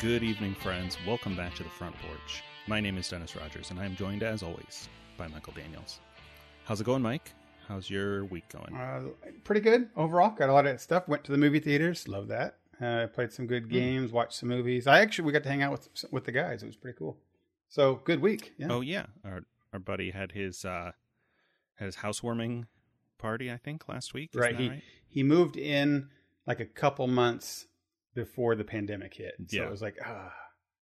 Good evening, friends. Welcome back to The Front Porch. My name is Dennis Rogers, and I'm joined, as always, by Michael Daniels. How's it going, Mike? How's your week going? Pretty good overall. Got a lot of stuff. Went to the movie theaters. Love that. Played some good games, watched some movies. We got to hang out with the guys. It was pretty cool. So, good week. Yeah. Oh, yeah. Our buddy had his housewarming party, I think, last week. Right. He moved in like a couple months before the pandemic hit. So yeah. It was like,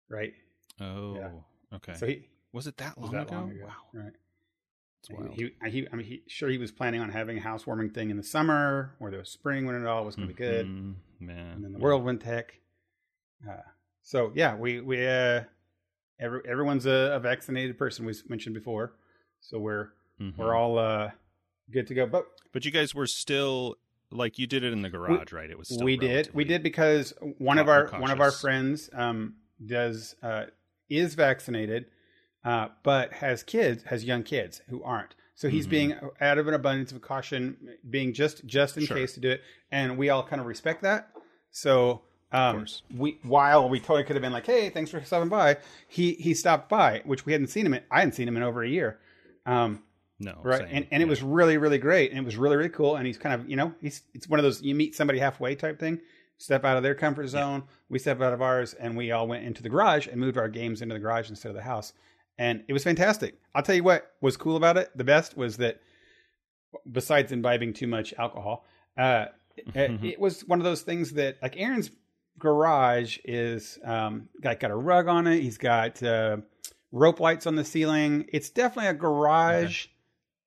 right? Oh, yeah. Okay. So was it that long ago? Wow. Right. It's wild. He was planning on having a housewarming thing in the summer or the spring when it all was going to be good. Man. And then the world went tech. So yeah, everyone's a vaccinated person, we mentioned before. So we're all good to go. But you guys were still, like, you did it in the garage, right? It was still we did because one of our friends is vaccinated, but has young kids who aren't. So he's being, out of an abundance of caution, being just in case to do it, and we all kind of respect that. So while we totally could have been like, "Hey, thanks for stopping by," he stopped by, which we hadn't seen him. I hadn't seen him in over a year. No. Right. Same. And it was really, really great. And it was really, really cool. And he's kind of, it's one of those, you meet somebody halfway type thing, step out of their comfort zone. Yeah. We step out of ours, and we all went into the garage and moved our games into the garage instead of the house. And it was fantastic. I'll tell you what was cool about it. The best was that, besides imbibing too much alcohol, it was one of those things that, like, Aaron's garage is, got a rug on it. He's got rope lights on the ceiling. It's definitely a garage. Okay.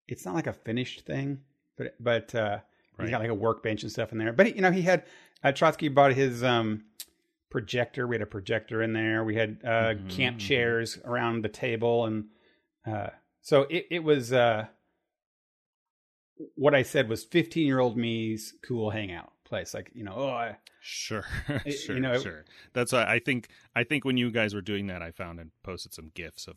It's not like a finished thing, but right. He's got like a workbench and stuff in there. But he had Trotsky bought his projector. We had a projector in there. We had camp chairs around the table, and so it was what I said was 15-year-old me's cool hangout place. Like sure. That's why I think when you guys were doing that, I found and posted some GIFs of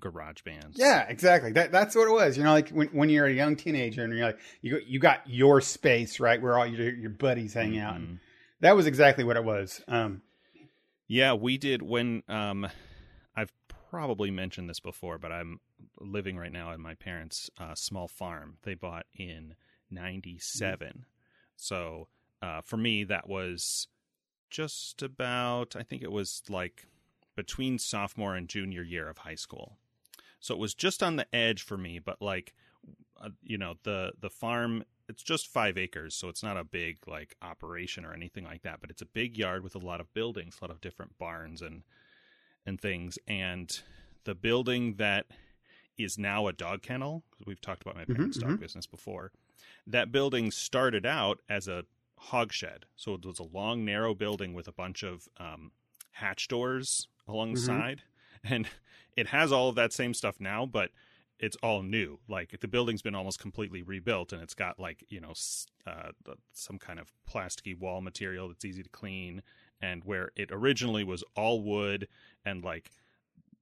garage bands. Yeah, exactly. That's what it was. Like when you're a young teenager and you're like, you got your space, right? Where all your buddies hang out. And that was exactly what it was. Yeah, we did when, I've probably mentioned this before, but I'm living right now at my parents' small farm. They bought in 1997. So for me, that was just about, I think it was like between sophomore and junior year of high school. So it was just on the edge for me, but like, the farm, it's just 5 acres. So it's not a big like operation or anything like that, but it's a big yard with a lot of buildings, a lot of different barns and things. And the building that is now a dog kennel, we've talked about my parents' dog business before, that building started out as a hog shed. So it was a long, narrow building with a bunch of hatch doors along the side. And it has all of that same stuff now, but it's all new. Like, the building's been almost completely rebuilt, and it's got like, some kind of plasticky wall material that's easy to clean. And where it originally was all wood, and like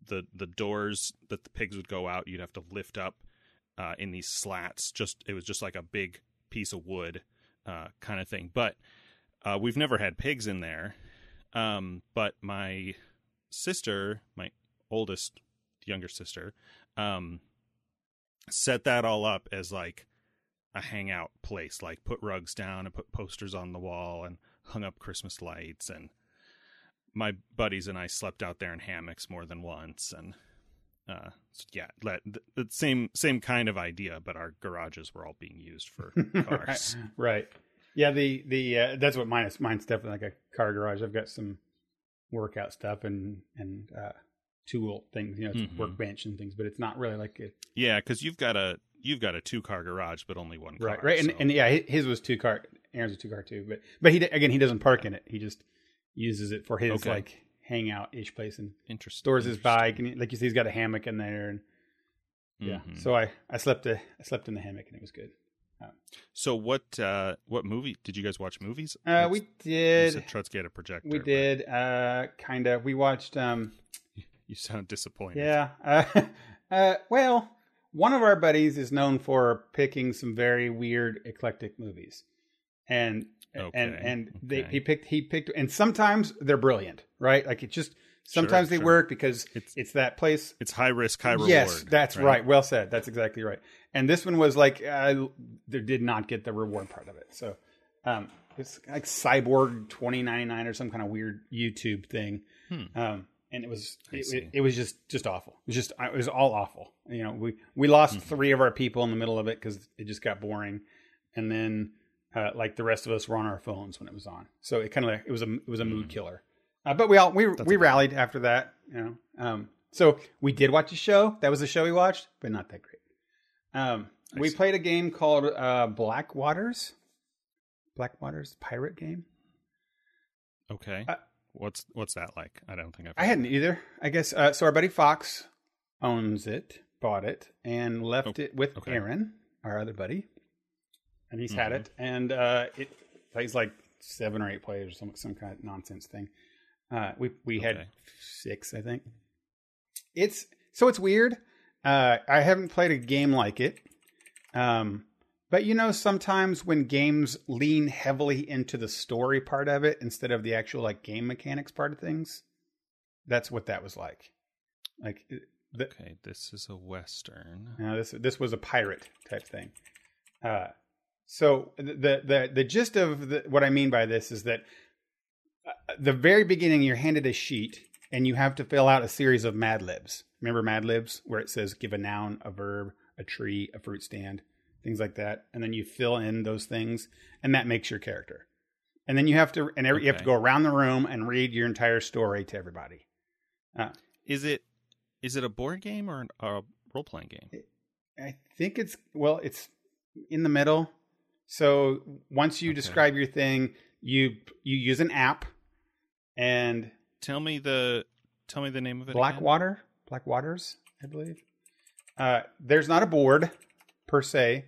the doors that the pigs would go out, you'd have to lift up in these slats. It was just like a big piece of wood kind of thing. But we've never had pigs in there. But my sister, my oldest, younger sister, set that all up as like a hangout place, like put rugs down and put posters on the wall and hung up Christmas lights. And my buddies and I slept out there in hammocks more than once. And, the same kind of idea, but our garages were all being used for cars. Right. Yeah, the that's what mine's definitely like a car garage. I've got some workout stuff and tool things, it's workbench and things, but it's not really like a... Yeah, because you've got a 2-car garage, but only 1 car. Right. And yeah, his was 2-car. Aaron's a 2-car too, but he doesn't park in it. He just uses it for his like hangout ish place and stores his bike, and like you see, he's got a hammock in there, and so I slept in the hammock, and it was good. So what movie did you guys watch? Movies? We did. You said Trotsky had a projector. We did. Kind of. We watched. You sound disappointed. Yeah. Well, one of our buddies is known for picking some very weird, eclectic movies, and Okay. And they, he picked, and sometimes they're brilliant, right? Like it just, sometimes they work because it's that place. It's high risk, high reward. Yes, that's right. Well said. That's exactly right. And this one was like, they did not get the reward part of it. So it's like Cyborg 2099 or some kind of weird YouTube thing. And it was just awful. It was just, it was all awful. You know, we lost three of our people in the middle of it because it just got boring. And then like the rest of us were on our phones when it was on. So it kind of like, it was a mood killer. But we rallied after that, you know. So we did watch a show. That was the show we watched, but not that great. We played a game called Black Waters. Black Waters pirate game. Okay. What's that like? I don't think I've heard. I hadn't either. I guess so our buddy Fox owns it, bought it, and left it with Aaron, our other buddy. And he's had it, and it plays like 7 or 8 players or some kind of nonsense thing. We had 6, I think. It's weird. I haven't played a game like it. But you know, sometimes when games lean heavily into the story part of it instead of the actual like game mechanics part of things, that's what that was like. Like, this is a Western. No, this was a pirate type thing. So the gist of what I mean by this is that the very beginning, you're handed a sheet and you have to fill out a series of Mad Libs. Remember Mad Libs, where it says give a noun, a verb, a tree, a fruit stand, things like that. And then you fill in those things and that makes your character. And then you have to, you have to go around the room and read your entire story to everybody. Is it a board game or a role-playing game? I think it's in the middle. So once you describe your thing, you use an app and tell me the name of it. Black Waters, I believe. There's not a board per se.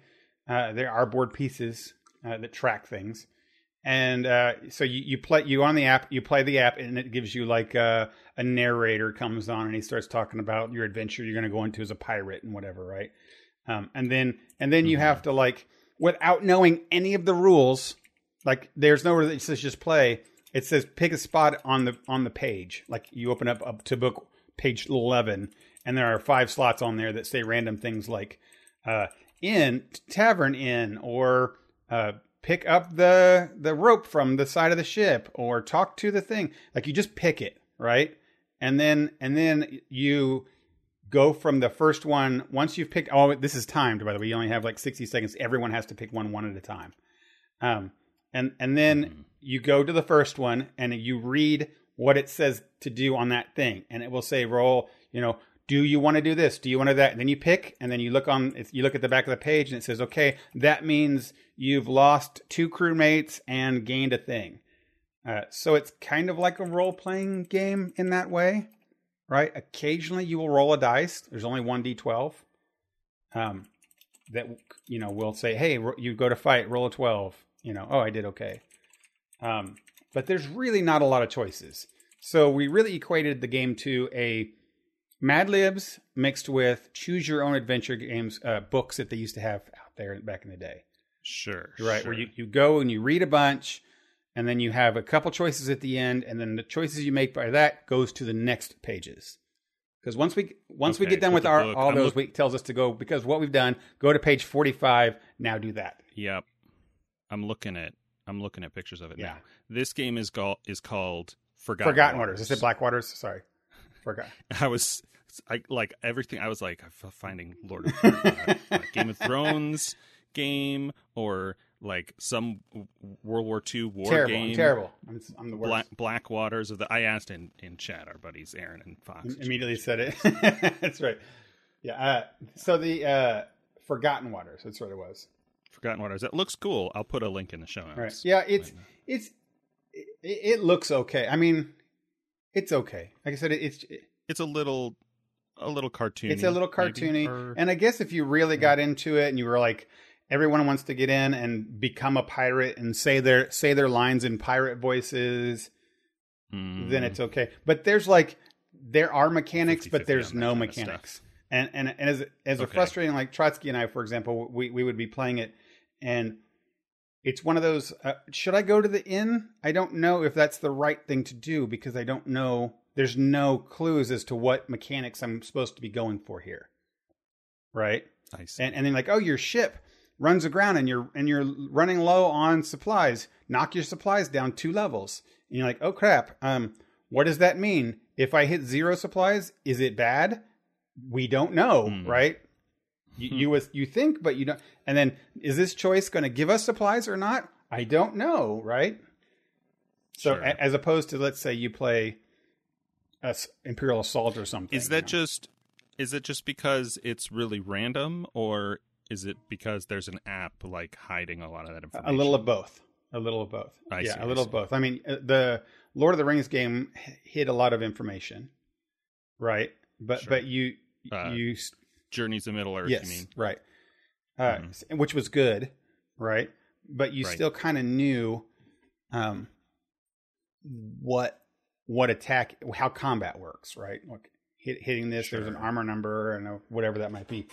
There are board pieces that track things, and so you play the app, and it gives you like a narrator comes on and he starts talking about your adventure you're going to go into as a pirate and whatever, right? And then you have to, like, without knowing any of the rules. Like, there's nowhere that it says just play. It says pick a spot on the page. Like, you open up to book page 11, and there are 5 slots on there that say random things like tavern inn, or pick up the rope from the side of the ship, or talk to the thing. Like, you just pick it, right? And then you go from the first one. Once you've picked, this is timed, by the way. You only have like 60 seconds. Everyone has to pick one at a time. And then you go to the first one and you read what it says to do on that thing. And it will say, roll, you know, do you want to do this? Do you want to do that? And then you pick, and then you look at the back of the page and it says, okay, that means you've lost 2 crewmates and gained a thing. So it's kind of like a role-playing game in that way, right? Occasionally you will roll a dice. There's only one D12. That, you know, will say, hey, you go to fight, roll a 12. You know, I did okay. But there's really not a lot of choices. So we really equated the game to a Mad Libs mixed with choose your own adventure games, books that they used to have out there back in the day. Sure. Right. Sure. Where you go and you read a bunch, and then you have a couple choices at the end. And then the choices you make by that goes to the next pages. Because once we get done with it tells us to go, because what we've done, go to page 45. Now do that. Yep. I'm looking at pictures of it now. This game is called Forgotten Waters. Is it Black Waters? Sorry. Forgot. I was like I'm finding Lord of like Game of Thrones game, or like some World War II war game. Terrible. I'm the worst. Black Waters of the. I asked in chat our buddies Aaron and Fox. Immediately said it. That's right. Yeah. So the Forgotten Waters. That's what it was. Forgotten Waters. That looks cool. I'll put a link in the show notes. Right. Yeah, it looks okay. I mean, it's okay. Like I said, it's a little cartoony. It's a little cartoony. Maybe, or... And I guess if you really got into it and you were like, everyone wants to get in and become a pirate and say their lines in pirate voices, then it's okay. But there's like, there are mechanics, but there's no mechanics. And as a frustrating, like Trotsky and I, for example, we would be playing it. And It's one of those, should I go to the inn? I don't know if that's the right thing to do because I don't know. There's no clues as to what mechanics I'm supposed to be going for here. Right? I see. And then like, oh, your ship runs aground and you're running low on supplies. Knock your supplies down 2 levels. And you're like, oh, crap. What does that mean? If I hit 0 supplies, is it bad? We don't know, right? You think, but you don't. And then, is this choice going to give us supplies or not? I don't know, right? So, sure. As opposed to, let's say, you play a Imperial Assault or something. Is that is it just because it's really random, or is it because there's an app like hiding a lot of that information? A little of both. A little of both. I see. I mean, the Lord of the Rings game hid a lot of information, right? But you Journeys of Middle Earth, yes, you mean? Right. Which was good, right? But you still kind of knew what attack, how combat works, right? Like hitting this, there's an armor number and whatever that might be.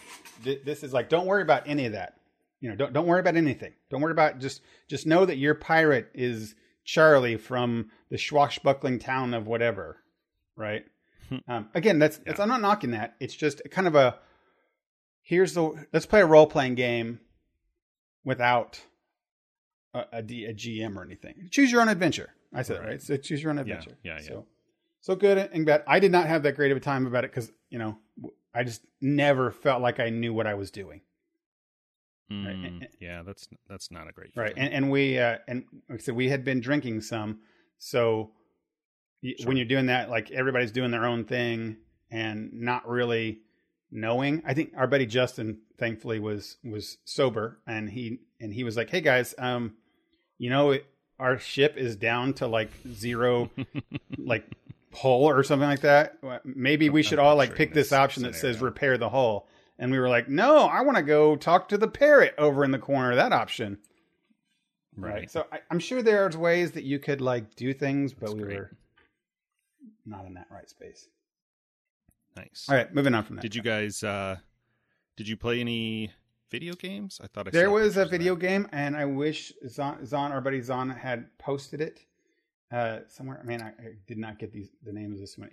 This is like, don't worry about any of that. You know, don't worry about anything. Don't worry about just know that your pirate is Charlie from the swashbuckling town of whatever, right? Again, that's I'm not knocking that. It's just kind of a let's play a role playing game without a GM or anything. Choose your own adventure. I said right. So choose your own adventure. Yeah. So good and bad. I did not have that great of a time about it because I just never felt like I knew what I was doing. Right? And that's not a great feeling. Right. And we and like I said, we had been drinking some, so. Sure. When you're doing that, like everybody's doing their own thing and not really knowing. I think our buddy Justin, thankfully, was sober, and he was like, "Hey guys, our ship is down to like 0, like hull or something like that. Maybe we should all like pick this option that says repair the hull." And we were like, "No, I want to go talk to the parrot over in the corner. That option." Right. So I'm sure there's ways that you could like do things, but we were not in that right space. Nice. All right, moving on from that. Did you guys did you play any video games? I thought I there was a video game, and I wish Zon, our buddy Zon, had posted it somewhere. Man, I did not get the name of this one.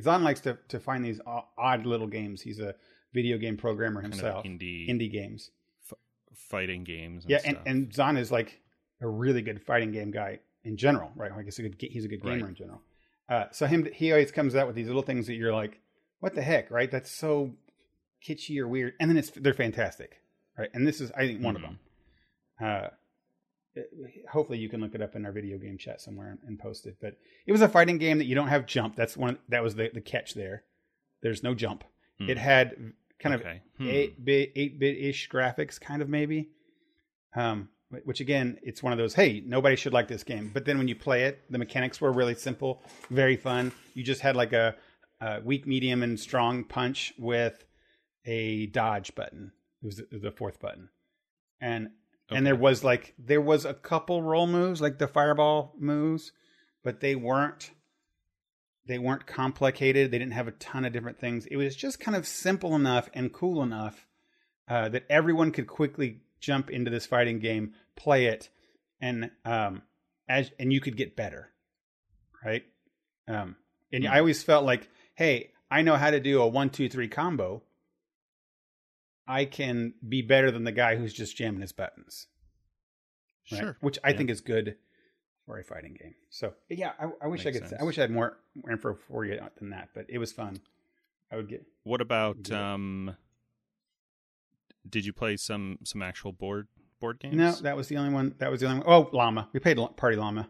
Zon likes to find these odd little games. He's a video game programmer himself. Kind of indie games, fighting games. And stuff. And Zon is like a really good fighting game guy in general, right? Like he's a good gamer in general. So he always comes out with these little things that you're like, what the heck, right? That's so kitschy or weird, and then they're fantastic, right? And this is, I think, one of them. Hopefully, you can look it up in our video game chat somewhere and post it. But it was a fighting game that you don't have jump. That's that was the catch there. There's no jump. It had kind of 8-bit-ish graphics, kind of maybe. Which again, it's one of those, hey, nobody should like this game. But then when you play it, the mechanics were really simple, very fun. You just had like a weak, medium, and strong punch with a dodge button. It was the 4th button. And there was a couple roll moves, like the fireball moves, but they weren't complicated. They didn't have a ton of different things. It was just kind of simple enough and cool enough that everyone could quickly jump into this fighting game, play it, and and you could get better, right? I always felt like, hey, I know how to do a 1-2-3 combo. I can be better than the guy who's just jamming his buttons, right? Sure, which I think is good for a fighting game. So yeah, I wish I wish I had more info for you than that, but it was fun. I would get. What about Did you play some actual board games? No, that was the only one. Oh, Llama. We played Party Llama.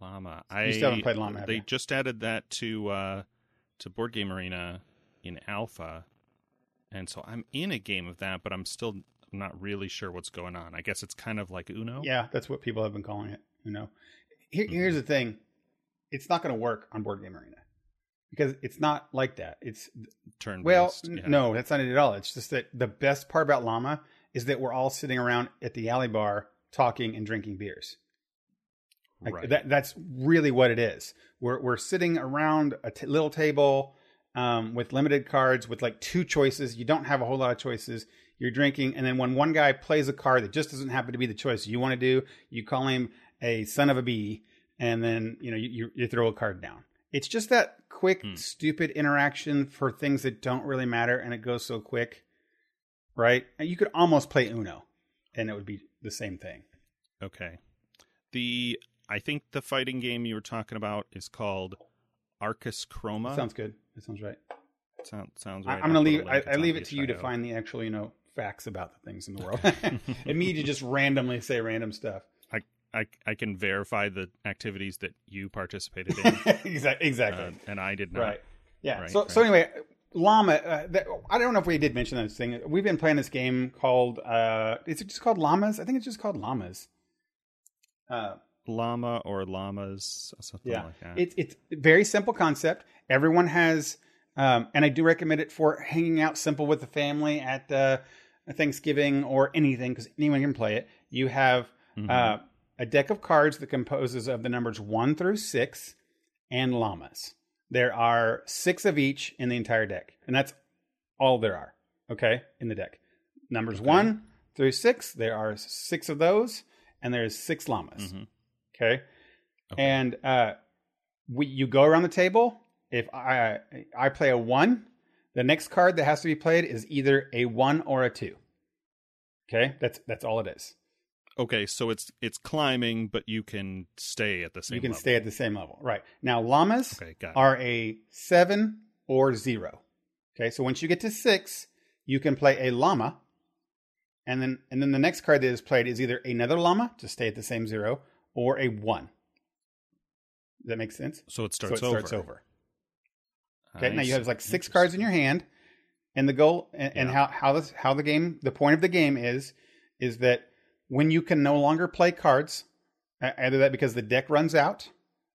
Llama. You still haven't played Llama, have you? They just added that to Board Game Arena in alpha. And so I'm in a game of that, but I'm still not really sure what's going on. I guess it's kind of like Uno. Yeah, that's what people have been calling it, Uno. Here's the thing. It's not going to work on Board Game Arena. Because it's not like that. It's turn-based. Well, no, that's not it at all. It's just that the best part about Llama is that we're all sitting around at the alley bar talking and drinking beers. Like that's really what it is. We're sitting around a little table with limited cards with like 2 choices. You don't have a whole lot of choices. you're drinking, and then when one guy plays a card that just doesn't happen to be the choice you want to do, you call him a son of a bee, and then you throw a card down. It's just that quick, stupid interaction for things that don't really matter, and it goes so quick, right? And you could almost play Uno, and it would be the same thing. Okay. I think the fighting game you were talking about is called Arcus Chroma. Sounds good. That sounds right. Sounds right. I'm going to leave it to you to find the actual, facts about the things in the world. And me to just randomly say random stuff. I can verify the activities that you participated in. Exactly. And I did not. Right. Yeah. Right, so anyway, Llama, I don't know if we did mention this thing. We've been playing this game called, is it just called Llamas? I think it's just called Llamas. Llama or Llamas, something like that. It's a very simple concept. Everyone has, and I do recommend it for hanging out simple with the family at Thanksgiving or anything, because anyone can play it. You have a deck of cards that composes of the numbers 1 through 6 and llamas. There are 6 of each in the entire deck, and that's all there are, okay, in the deck. Numbers 1 through 6, there are 6 of those, and there's 6 llamas, okay? And you go around the table. If I play a 1, the next card that has to be played is either a 1 or a 2, okay? That's all it is. Okay, so it's climbing, but you can stay at the same level. You can stay at the same level, right. Now, llamas are a 7 or 0. Okay, so once you get to 6, you can play a llama. And then the next card that is played is either another llama to stay at the same 0 or a 1. Does that make sense? So it starts over. Okay, now you have like 6 cards in your hand, and the goal and how the game, the point of the game is that when you can no longer play cards, either that because the deck runs out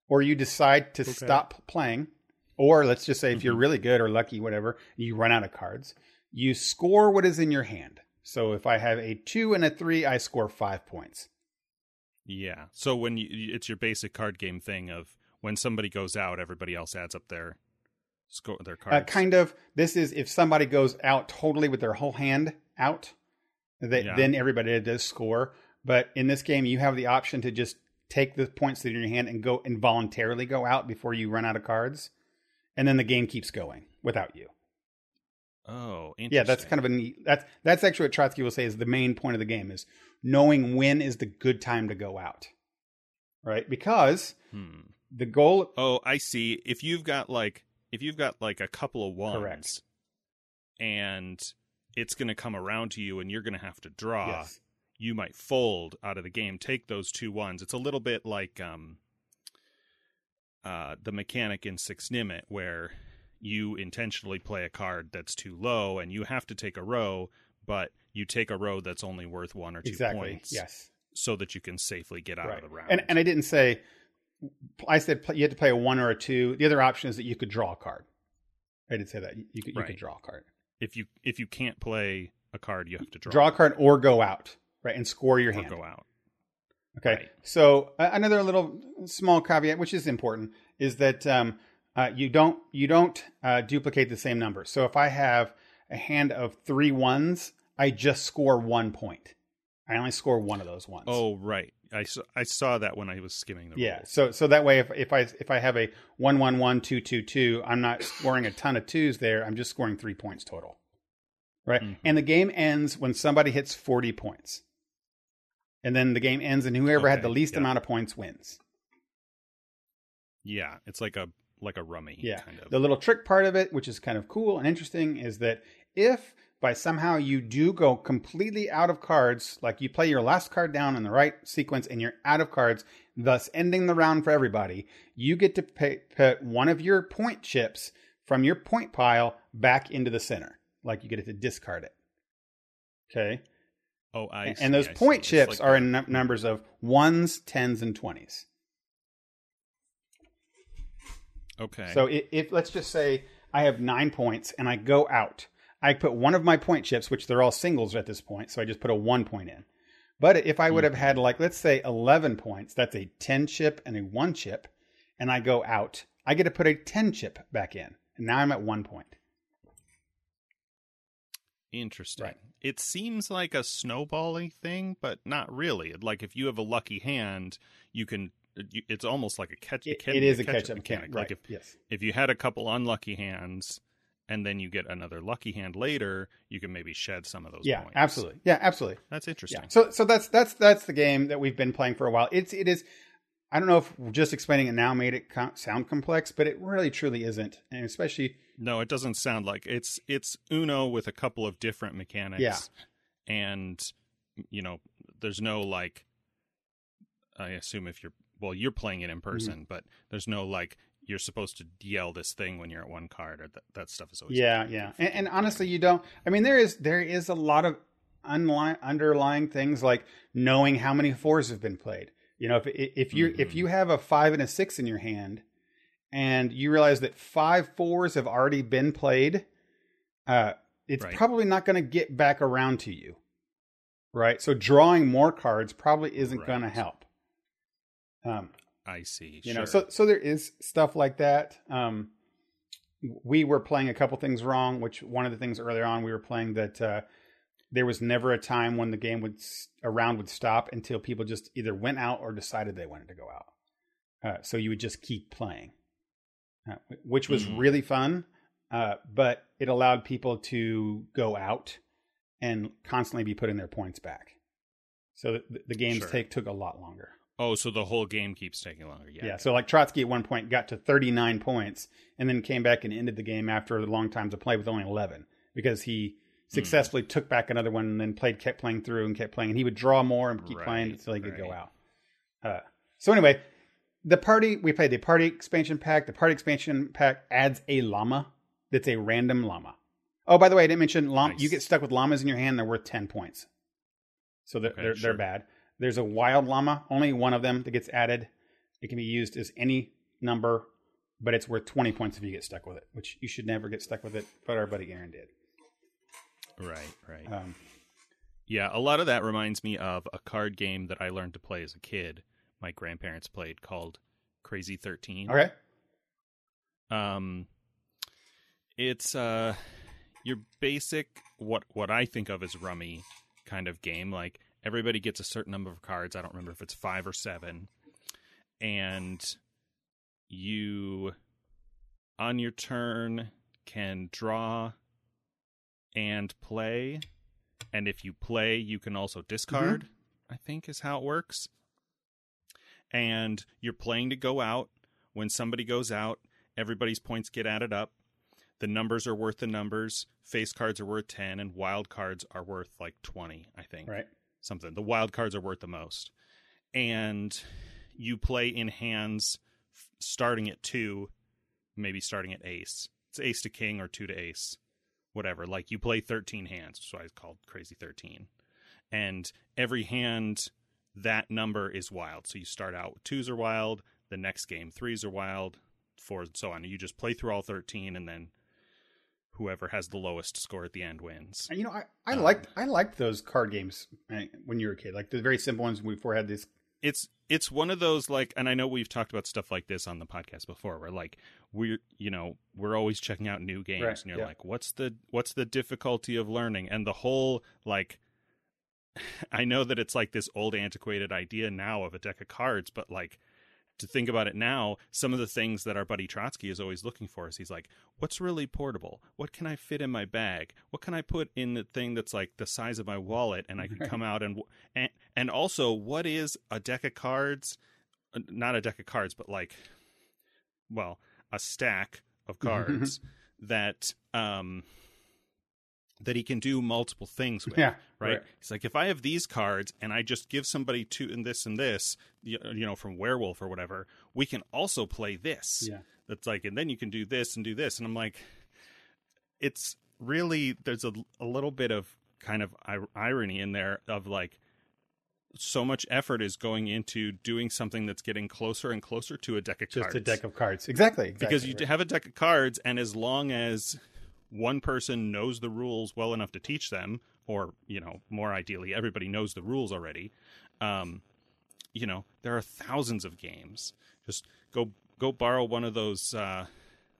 or you decide to stop playing, or let's just say if you're really good or lucky, whatever, you run out of cards, you score what is in your hand. So if I have a 2 and a 3, I score 5 points. Yeah. So when it's your basic card game thing of when somebody goes out, everybody else adds up their cards. Kind of. This is if somebody goes out totally with their whole hand out. Then everybody does score. But in this game, you have the option to just take the points that are in your hand and go and voluntarily go out before you run out of cards. And then the game keeps going without you. Oh, interesting. Yeah, that's kind of a neat... That's actually what Trotsky will say is the main point of the game is knowing when is the good time to go out. Right? Because the goal... Oh, I see. If you've got like a couple of ones... Correct. And... it's going to come around to you and you're going to have to draw. Yes. You might fold out of the game, take those 2 1s. It's a little bit like the mechanic in 6 Nimmt where you intentionally play a card that's too low and you have to take a row, but you take a row that's only worth 1 or 2 points. Yes. So that you can safely get out of the round. And I didn't say, I said you had to play a 1 or a 2. The other option is that you could draw a card. I didn't say that. You could draw a card. If you can't play a card, you have to draw a card or go out, right, and score your hand. Or go out. Okay. Right. So another little small caveat, which is important, is that you don't duplicate the same number. So if I have a hand of 3 1s, I just score 1 point. I only score 1 of those ones. Oh, right. I saw that when I was skimming the rules. Yeah. So that way, if I have a 1 1 1 2 2 2, I'm not scoring a ton of 2s there. I'm just scoring 3 points total, right? Mm-hmm. And the game ends when somebody hits 40 points, and then the game ends, and whoever had the least amount of points wins. Yeah, it's like a rummy. Yeah. Kind of. The little trick part of it, which is kind of cool and interesting, is that if by somehow you do go completely out of cards, like you play your last card down in the right sequence and you're out of cards, thus ending the round for everybody, you get to put one of your point chips from your point pile back into the center. Like you get to discard it. Okay. Oh, I see. And those point chips are in numbers of 1s, 10s, and 20s. Okay. So if let's just say I have 9 points and I go out, I put one of my point chips, which they're all singles at this point, so I just put a 1 point in. But if I would have had, like, let's say 11 points, that's a 10 chip and a 1 chip, and I go out, I get to put a 10 chip back in. And now I'm at 1 point. Interesting. Right. It seems like a snowballing thing, but not really. Like if you have a lucky hand, you can. It's almost like a catch. It is a catch-up mechanic. Right. Like if you had a couple unlucky hands, and then you get another lucky hand later, you can maybe shed some of those points. Yeah, absolutely. That's interesting. Yeah. So that's the game that we've been playing for a while. It is. I don't know if just explaining it now made it sound complex, but it really truly isn't, and especially no, it doesn't sound like it's Uno with a couple of different mechanics. Yeah, and you know, there's no like. I assume if you're playing it in person, but there's no like. You're supposed to yell this thing when you're at one card, or that stuff is always and honestly, you don't. I mean, there is a lot of underlying things like knowing how many fours have been played. You know, if you have a 5 and a 6 in your hand, and you realize that 5 fours have already been played, it's probably not going to get back around to you, right? So drawing more cards probably isn't going to help. I see. You know, so there is stuff like that. We were playing a couple things wrong, which one of the things earlier on we were playing that there was never a time when the game would stop until people just either went out or decided they wanted to go out. So you would just keep playing, which was really fun. But it allowed people to go out and constantly be putting their points back. So the games took a lot longer. Oh, so the whole game keeps taking longer. Yeah. So like Trotsky at one point got to 39 points and then came back and ended the game after a long time to play with only 11 because he successfully took back another one and then kept playing through and kept playing. And he would draw more and keep playing until he could go out. So anyway, we played the party expansion pack. The party expansion pack adds a llama that's a random llama. Oh, by the way, I didn't mention llama. Nice. You get stuck with llamas in your hand. They're worth 10 points. So they're bad. There's a wild llama, only one of them that gets added. It can be used as any number, but it's worth 20 points if you get stuck with it, which you should never get stuck with it, but our buddy Aaron did. Right. Yeah, a lot of that reminds me of a card game that I learned to play as a kid. My grandparents played called Crazy 13. Okay. It's your basic, what I think of as Rummy kind of game, like... Everybody gets a certain number of cards. I don't remember if it's 5 or 7. And you, on your turn, can draw and play. And if you play, you can also discard, I think is how it works. And you're playing to go out. When somebody goes out, everybody's points get added up. The numbers are worth the numbers. Face cards are worth 10, and wild cards are worth like 20, I think. Right. Something. The wild cards are worth the most. And you play in hands starting at 2, maybe starting at ace. It's ace to king or 2 to ace, whatever. Like you play 13 hands, which is why it's called Crazy 13. And every hand, that number is wild. So you start out with 2s are wild, the next game 3s are wild, 4s and so on. You just play through all 13 and then whoever has the lowest score at the end wins. You know, I liked those card games when you were a kid, like the very simple ones before I had this. It's one of those like, and I know we've talked about stuff like this on the podcast before, where like we're always checking out new games, and you're like, what's the difficulty of learning? And the whole like, I know that it's like this old antiquated idea now of a deck of cards, but like. To think about it now, some of the things that our buddy Trotsky is always looking for is he's like, what's really portable? What can I fit in my bag? What can I put in the thing that's like the size of my wallet and I can come out and also what is a deck of cards? Not a deck of cards, but like, well, a stack of cards that he can do multiple things with, right? It's like, if I have these cards and I just give somebody 2 and this, you know, from Werewolf or whatever, we can also play this. Yeah. That's like, and then you can do this and do this. And I'm like, it's really, there's a little bit of kind of irony in there of like, so much effort is going into doing something that's getting closer and closer to a deck of cards. Just a deck of cards. Exactly. Because you have a deck of cards, and as long as... one person knows the rules well enough to teach them, or, you know, more ideally, everybody knows the rules already. You know, there are thousands of games. Just go borrow one of those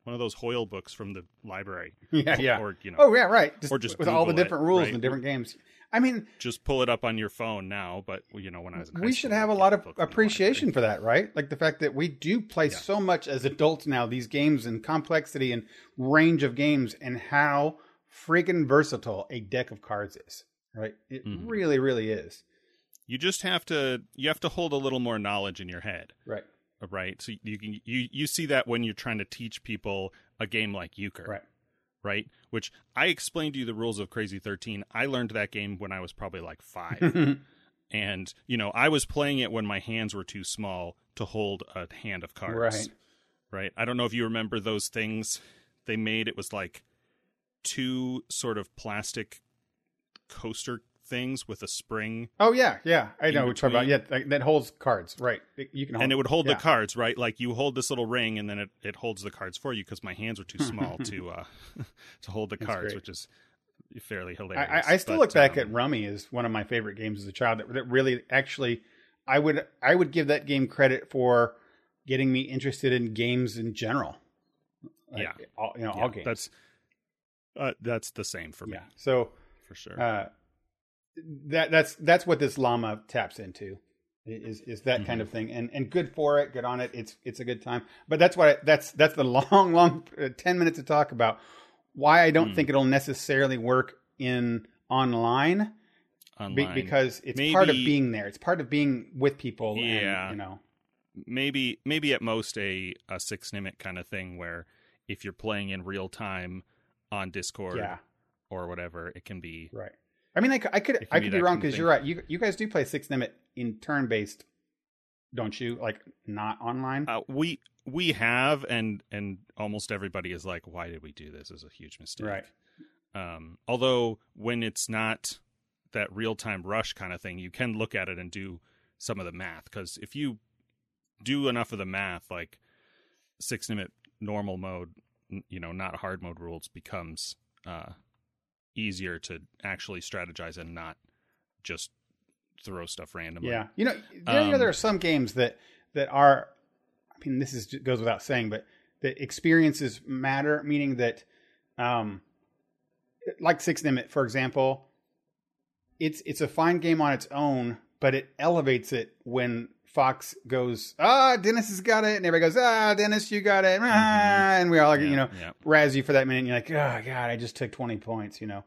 one of those Hoyle books from the library. Yeah. Or, you know, oh, yeah, right. Just, or just with Google all the different rules and different games. I mean, just pull it up on your phone now. But, you know, when I was in high school, we should have a lot of appreciation for that, right? Like the fact that we do play so much as adults now, these games and complexity and range of games and how freaking versatile a deck of cards is, right? It really, really is. You just have to, you have to hold a little more knowledge in your head. Right. Right. So you can, you see that when you're trying to teach people a game like Euchre. Right. Right. Which I explained to you the rules of Crazy 13. I learned that game when I was probably like 5. And, you know, I was playing it when my hands were too small to hold a hand of cards. Right. Right. I don't know if you remember those things they made. It was like two sort of plastic coaster things with a spring. Oh, yeah. Yeah. I know what you're talking about. Yeah. That holds cards. Right. You can hold, and it would hold the cards, right? Like you hold this little ring and then it holds the cards for you because my hands were too small to hold the cards, which is fairly hilarious. I still look back at Rummy as one of my favorite games as a child that really actually, I would give that game credit for getting me interested in games in general. Like, yeah. All games. That's the same for me. Yeah. So for sure. That's what this llama taps into is that kind of thing, and good for it, good on it. It's a good time, but that's why that's the long 10 minutes to talk about why I don't think it'll necessarily work in online. Because it's part of being there. It's part of being with people. Yeah. And, you know, maybe at most a 6 Nimmt kind of thing where if you're playing in real time on Discord or whatever, it can be right. I mean, I could be wrong because you're right. You guys do play 6 Nimmt in turn-based, don't you? Like, not online? We have, and almost everybody is like, why did we do this? It was a huge mistake. Right. Although, when it's not that real-time rush kind of thing, you can look at it and do some of the math. Because if you do enough of the math, like 6 Nimmt normal mode, you know, not hard mode rules becomes... easier to actually strategize and not just throw stuff randomly. Yeah. You know, there are some games that are, I mean, this goes without saying, but that experiences matter, meaning that, like 6 Nimmt, for example, it's a fine game on its own, but it elevates it when Fox goes, Dennis has got it. And everybody goes, Dennis, you got it. And we all like, razz you for that minute. And you're like, oh God, I just took 20 points, you know?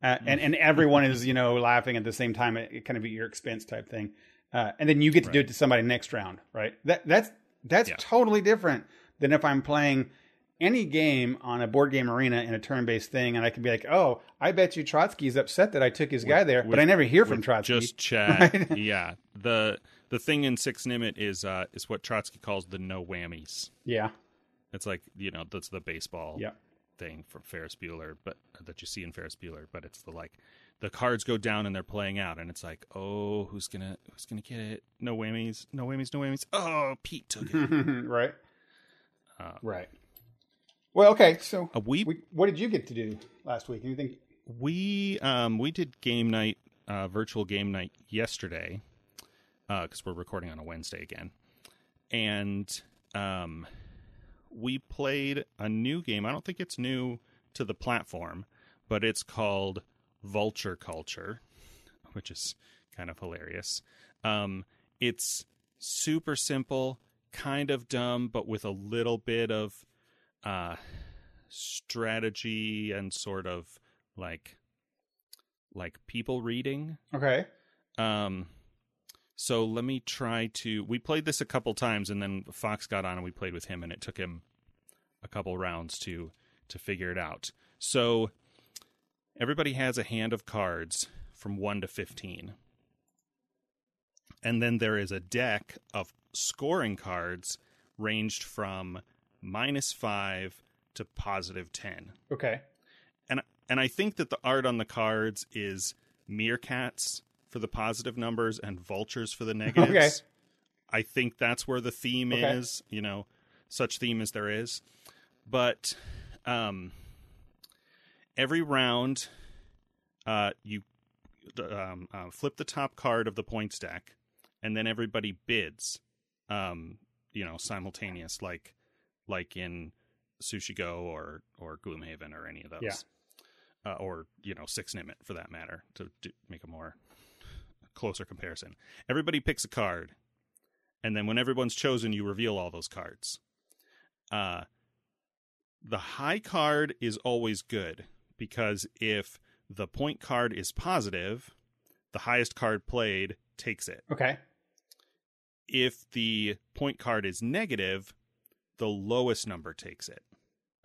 And everyone is, you know, laughing at the same time. It kind of at your expense type thing. And then you get to do it to somebody next round, right? That's totally different than if I'm playing any game on a Board Game Arena in a turn-based thing, and I can be like, oh, I bet you Trotsky's upset that I took his guy there, but I never hear from Trotsky. Just chat. Right? Yeah. The thing in 6 Nimmt is what Trotsky calls the no whammies. Yeah. It's like, you know, that's the baseball thing from Ferris Bueller, but that you see in Ferris Bueller, but it's the like the cards go down and they're playing out and it's like, oh, who's gonna get it? No whammies, no whammies, no whammies. Oh, Pete took it. Right. Right. Well, okay, so what did you get to do last week? Anything? We did game night, virtual game night yesterday. Because we're recording on a Wednesday again. And we played a new game. I don't think it's new to the platform, but it's called Vulture Culture, which is kind of hilarious. It's super simple, kind of dumb, but with a little bit of strategy and sort of like people reading. Okay. So let me try to... We played this a couple times, and then Fox got on and we played with him, and it took him a couple rounds to figure it out. So everybody has a hand of cards from 1 to 15. And then there is a deck of scoring cards ranged from minus 5 to positive 10. Okay. And I think that the art on the cards is meerkats for the positive numbers and vultures for the negatives. Okay. I think that's where the theme is, you know, such theme as there is. But every round you flip the top card of the points deck and then everybody bids, you know, simultaneous, like in Sushi Go or Gloomhaven or any of those. Yeah. Or, you know, 6 Nimmt for that matter, to make a more closer comparison. Everybody picks a card, and then when everyone's chosen, you reveal all those cards. The high card is always good, because if the point card is positive, the highest card played takes it. Okay. If the point card is negative, the lowest number takes it.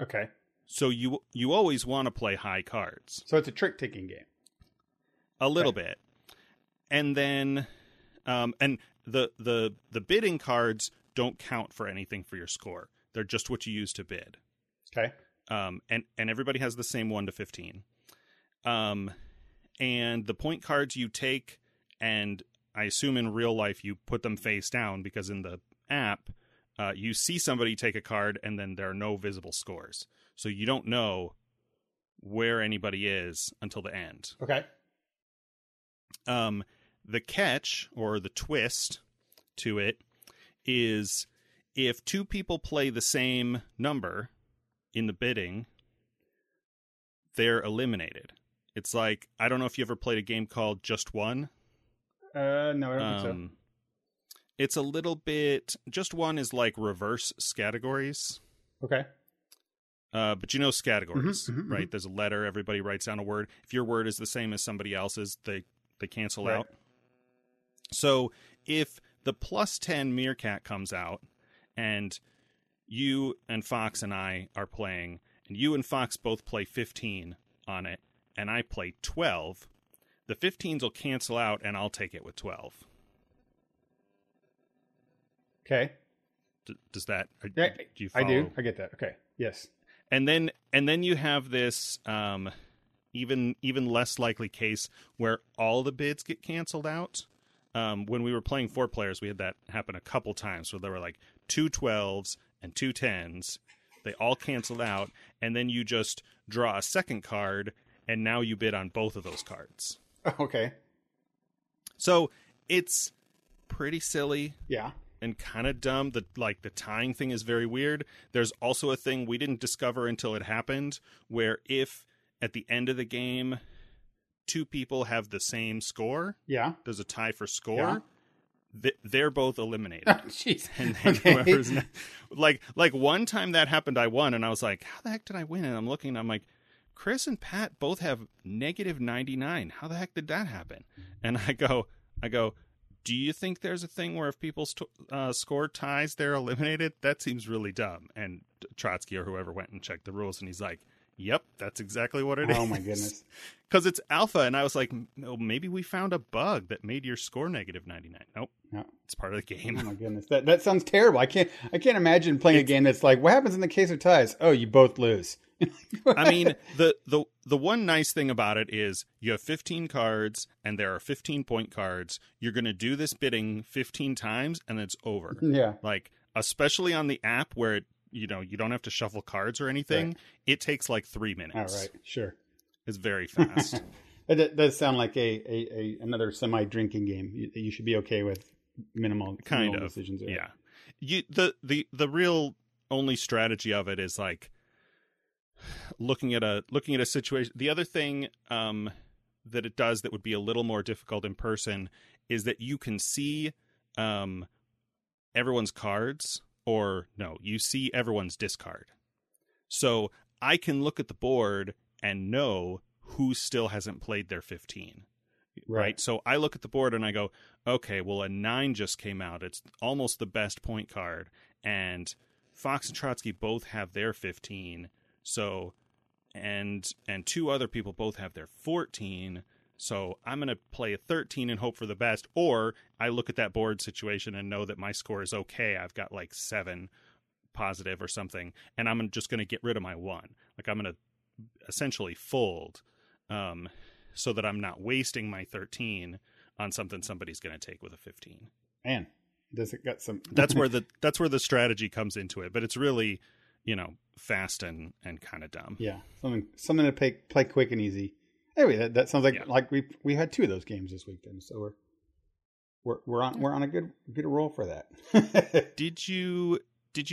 Okay. So you always want to play high cards. So it's a trick-taking game. A little bit. And then and the bidding cards don't count for anything for your score. They're just what you use to bid. Okay. And everybody has the same 1 to 15. And the point cards you take, and I assume in real life you put them face down, because in the app you see somebody take a card and then there are no visible scores. So you don't know where anybody is until the end. Okay. The catch, or the twist to it, is if two people play the same number in the bidding, they're eliminated. It's like, I don't know if you ever played a game called Just One. No, I don't think so. It's a little bit... Just One is like reverse Scattergories. Okay. But you know Scattergories, mm-hmm, right? Mm-hmm. There's a letter. Everybody writes down a word. If your word is the same as somebody else's, they cancel out. So if the plus 10 meerkat comes out, and you and Fox and I are playing, and you and Fox both play 15 on it, and I play 12, the 15s will cancel out, and I'll take it with 12. Okay. Does that... Yeah, do you follow? I do. I get that. Okay. Yes. And then you have this even less likely case where all the bids get canceled out. When we were playing 4 players, we had that happen a couple times where there were like 2 12s and 2 10s. They all canceled out, and then you just draw a second card, and now you bid on both of those cards. Okay. So it's pretty silly. Yeah. And kind of dumb. The tying thing is very weird. There's also a thing we didn't discover until it happened, where if at the end of the game two people have the same score, yeah, there's a tie for score. Yeah. They're both eliminated. Jeez. Oh, and then okay. Whoever's not, like one time that happened, I won, and I was like, "How the heck did I win?" And I'm looking, and I'm like, "Chris and Pat both have negative 99. How the heck did that happen?" And I go. Do you think there's a thing where if people's score ties, they're eliminated? That seems really dumb. And Trotsky or whoever went and checked the rules, and he's like, yep, that's exactly what it is. Oh, my goodness. Because it's alpha, and I was like, no, maybe we found a bug that made your score negative 99. Nope. No. It's part of the game. Oh, my goodness. That sounds terrible. I can't imagine playing a game that's like, what happens in the case of ties? Oh, you both lose. I mean, the one nice thing about it is you have 15 cards, and there are 15 point cards. You're going to do this bidding 15 times, and it's over. Yeah. Like, especially on the app where, you don't have to shuffle cards or anything. Right. It takes like 3 minutes. All right. Sure. It's very fast. That does sound like another semi-drinking game. You should be okay with minimal decisions. Right? Yeah. The real only strategy of it is like, looking at a situation. The other thing that it does that would be a little more difficult in person is that you can see everyone's cards, or no, you see everyone's discard. So I can look at the board and know who still hasn't played their 15. Right. So I look at the board and I go, okay, well, a 9 just came out. It's almost the best point card. And Fox and Trotsky both have their 15. So, and 2 other people both have their 14. So I'm going to play a 13 and hope for the best. Or I look at that board situation and know that my score is okay. I've got like 7 positive or something. And I'm just going to get rid of my 1. Like, I'm going to essentially fold so that I'm not wasting my 13 on something somebody's going to take with a 15. Man, does it got some... That's where the strategy comes into it. But it's really... fast and kind of dumb. Yeah. Something to play quick and easy. Anyway, that sounds like, yeah, like we had 2 of those games this weekend. So we're on a good roll for that. Did you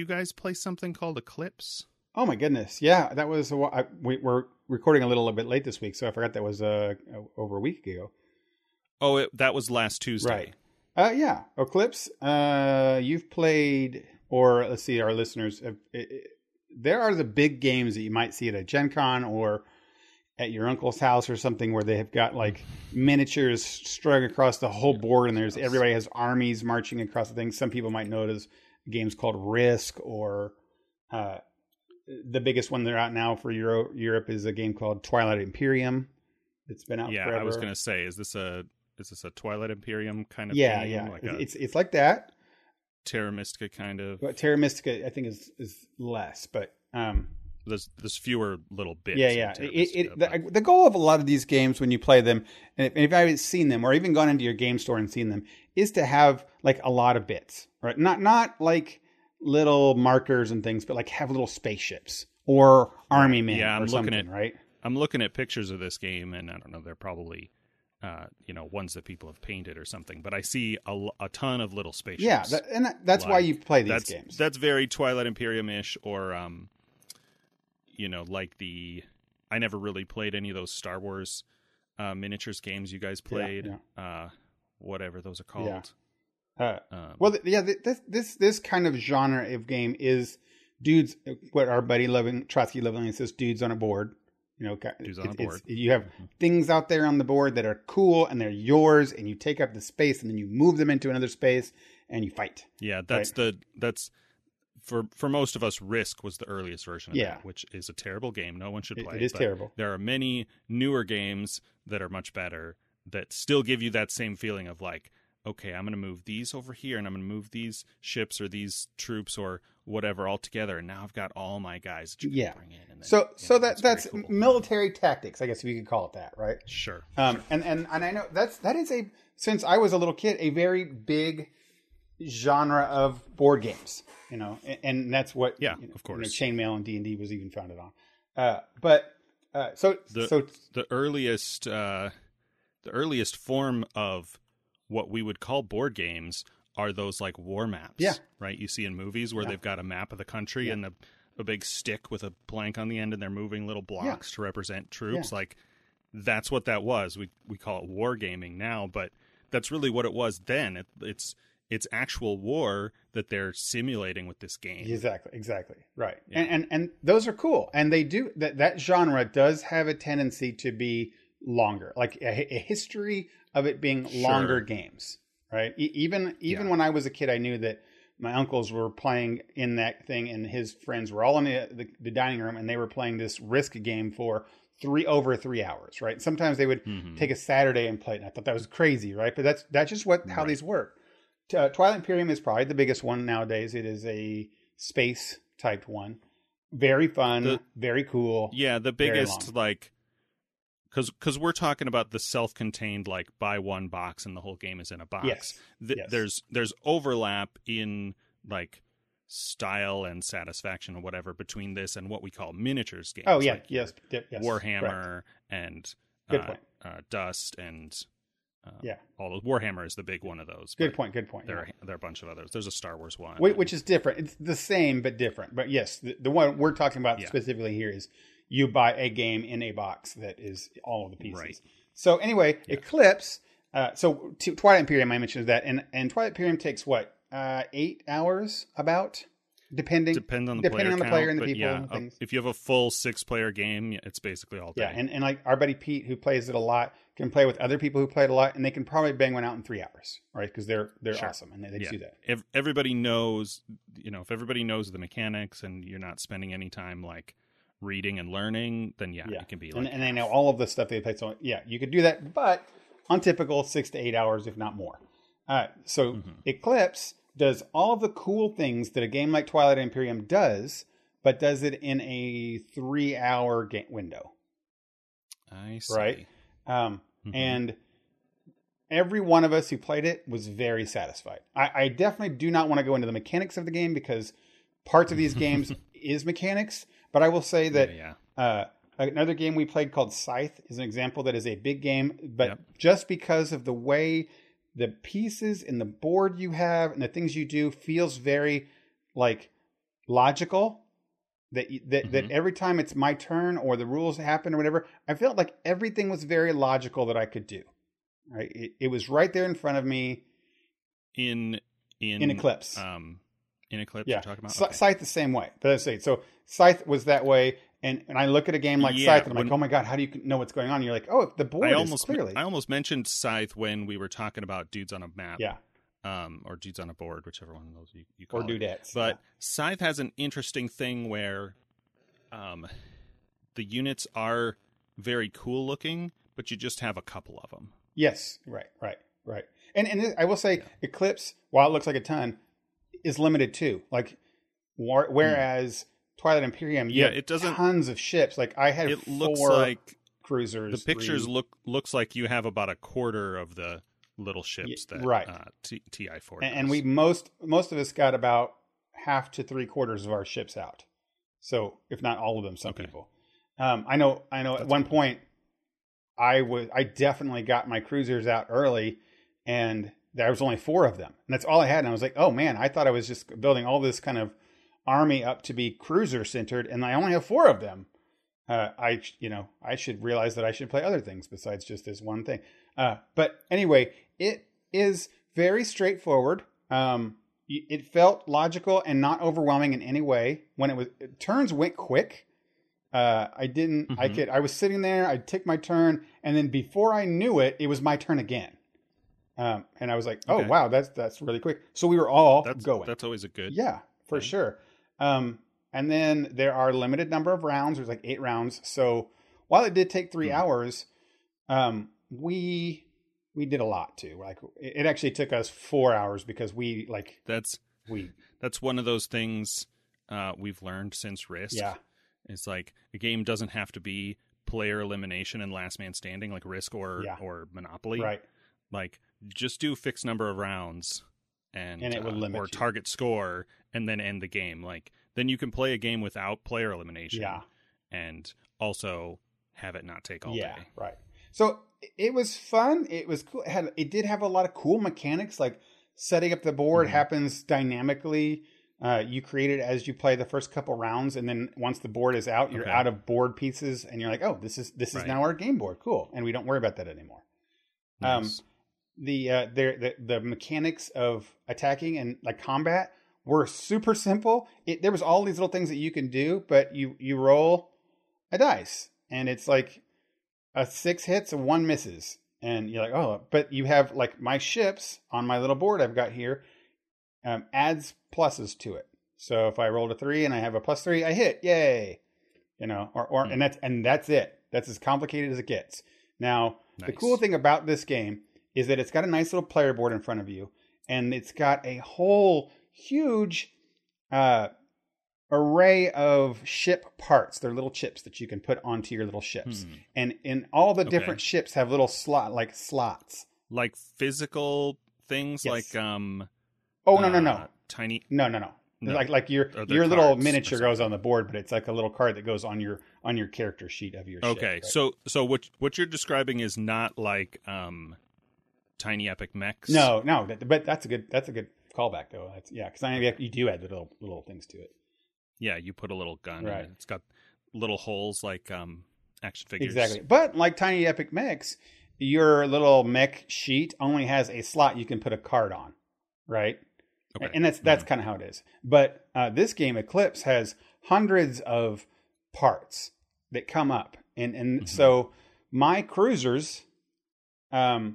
guys play something called Eclipse? Oh my goodness. Yeah, that was a while. We were recording a little bit late this week, so I forgot that was over a week ago. Oh, that was last Tuesday. Right. Yeah. Eclipse, you've played, or let's see, our listeners, there are the big games that you might see at a Gen Con or at your uncle's house or something where they have got like miniatures strung across the whole board and there's everybody has armies marching across the thing. Some people might notice games called Risk or... the biggest one they're out now for Europe is a game called Twilight Imperium. It's been out forever. Yeah, I was going to say, is this a Twilight Imperium kind of game? Yeah, like it's like that. Terra Mystica kind of. But Terra Mystica, I think, is less, but... There's fewer little bits. Yeah. The goal of a lot of these games when you play them, and if I haven't seen them or even gone into your game store and seen them, is to have like a lot of bits, right? Not like... little markers and things, but like have little spaceships or army men. Yeah, I'm looking at pictures of this game, and I don't know, they're probably ones that people have painted or something. But I see a ton of little spaceships. Yeah, that's why you play these games. That's very Twilight Imperium-ish, or I never really played any of those Star Wars miniatures games you guys played. Yeah. Whatever those are called. Yeah. This kind of genre of game is dudes, what our buddy Trotsky lovingly says, dudes on a board. Dudes on a board. You have things out there on the board that are cool and they're yours, and you take up the space and then you move them into another space and you fight. Yeah, that's for most of us. Risk was the earliest version of that, which is a terrible game. No one should play it. It is terrible. There are many newer games that are much better that still give you that same feeling of like, okay, I'm going to move these over here, and I'm going to move these ships or these troops or whatever all together, and now I've got all my guys that you can bring in. And then, that's cool. Military tactics, I guess we could call it that, right? Sure. And I know that is since I was a little kid, a very big genre of board games, and that's what of course Chainmail and D&D was even founded on. The earliest form of what we would call board games are those like war maps, right? You see in movies where they've got a map of the country and a big stick with a blank on the end, and they're moving little blocks to represent troops. Like that's what that was. We call it war gaming now, but that's really what it was then. It's actual war that they're simulating with this game. Exactly. Right. Yeah. And those are cool. And they do that genre does have a tendency to be longer, like a history of it being longer games, right? Even when I was a kid, I knew that my uncles were playing in that thing, and his friends were all in the dining room, and they were playing this Risk game for over 3 hours, right? Sometimes they would take a Saturday and play it, and I thought that was crazy, right? But that's just how these work. Twilight Imperium is probably the biggest one nowadays. It is a space type one, very fun, very cool. Yeah, the biggest like. Because we're talking about the self-contained, like, buy one box and the whole game is in a box. Yes. There's overlap in, like, style and satisfaction or whatever between this and what we call miniatures games. Oh, yeah. Like yes. Warhammer and Dust and all those. Warhammer is the big one of those. Good point. There are a bunch of others. There's a Star Wars one. Which is different. It's the same but different. But, yes, the one we're talking about specifically here is... you buy a game in a box that is all of the pieces. Right. So anyway, Eclipse. Twilight Imperium, I mentioned that, and Twilight Imperium takes what 8 hours, about depending on the player and the people. Yeah, and things. If you have a full 6-player game, it's basically all day. Yeah, and like our buddy Pete, who plays it a lot, can play with other people who play it a lot, and they can probably bang one out in 3 hours, right? Because they're awesome and they do that. If everybody knows, if everybody knows the mechanics, and you're not spending any time like. Reading and learning, then it can be like... And they know all of the stuff they play, so you could do that, but on typical 6 to 8 hours, if not more. Eclipse does all of the cool things that a game like Twilight Imperium does, but does it in a 3-hour game window. I see. Right? And every one of us who played it was very satisfied. I definitely do not want to go into the mechanics of the game, because parts of these games is mechanics... But I will say that another game we played called Scythe is an example that is a big game. But just because of the way the pieces in the board you have and the things you do feels very like logical, That every time it's my turn or the rules happen or whatever, I felt like everything was very logical that I could do. Right? It was right there in front of me. In Eclipse. In Eclipse, yeah. You're talking about? Okay. Scythe the same way. So Scythe was that way. And I look at a game like Scythe, and I'm like, oh my God, how do you know what's going on? And you're like, oh, the board is clearly. I almost mentioned Scythe when we were talking about dudes on a map. Yeah. Or dudes on a board, whichever one of those you call it. Or dudettes. But yeah. Scythe has an interesting thing where the units are very cool looking, but you just have a couple of them. Yes, right. And I will say, yeah. Eclipse, while it looks like a ton, is limited too. Like, whereas Twilight Imperium, you have tons of ships. Like, I had four like cruisers. The pictures looks like you have about a quarter of the little ships that TI4 does. And we most of us got about half to three quarters of our ships out, so if not all of them, some people. I know that's at one point I definitely got my cruisers out early, and there was only four of them, and that's all I had. And I was like, oh man, I thought I was just building all this kind of army up to be cruiser centered, and I only have four of them. I should realize that I should play other things besides just this one thing. But anyway, it is very straightforward. It felt logical and not overwhelming in any way. When turns went quick. I was sitting there, I'd take my turn, and then before I knew it, it was my turn again. And I was like, oh wow, that's really quick. So we were all going. That's always a good thing. Sure. And then there are a limited number of rounds. There's like 8 rounds. So while it did take 3 hours, we did a lot too. Like, it actually took us 4 hours because that's one of those things we've learned since Risk. Yeah. It's like a game doesn't have to be player elimination and last man standing like Risk or Monopoly. Right. Like, just do fixed number of rounds and it would limit or target score and then end the game. Like, then you can play a game without player elimination and also have it not take all day. Yeah, right. So it was fun. It was cool. It did have a lot of cool mechanics, like setting up the board happens dynamically. You create it as you play the first couple rounds, and then once the board is out, you're out of board piees, and you're like, oh, this is now our game board. Cool. And we don't worry about that anymore. Nice. The mechanics of attacking and like combat were super simple. There was all these little things that you can do, but you roll a dice, and it's like a 6 hits and 1 misses, and you're like, oh, but you have like my ships on my little board I've got here, adds pluses to it. So if I rolled a 3 and I have a +3, I hit, yay, or and that's it. That's as complicated as it gets. Now, nice. The cool thing about this game is that it's got a nice little player board in front of you, and it's got a whole huge array of ship parts. They're little chips that you can put onto your little ships, and all the different ships have little slots, like physical things, like no. Like your little miniature goes on the board, but it's like a little card that goes on your character sheet of your ship, right? So what you're describing is not like Tiny Epic Mechs. No, but that's a good callback though. That's, because you do add little things to it. Yeah, you put a little gun in it. It's got little holes like action figures. Exactly. But like Tiny Epic Mechs, your little mech sheet only has a slot you can put a card on, right? Okay. And that's kind of how it is. But this game, Eclipse, has hundreds of parts that come up. And so my cruisers are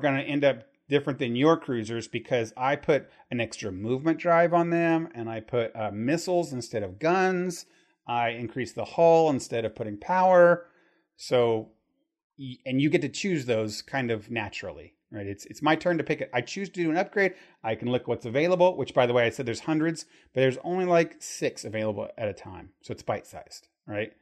going to end up different than your cruisers because I put an extra movement drive on them, and I put missiles instead of guns. I increased the hull instead of putting power. So, and you get to choose those kind of naturally, right? It's my turn to pick it. I choose to do an upgrade. I can look what's available, which, by the way, I said there's hundreds, but there's only like 6 available at a time. So it's bite-sized, right?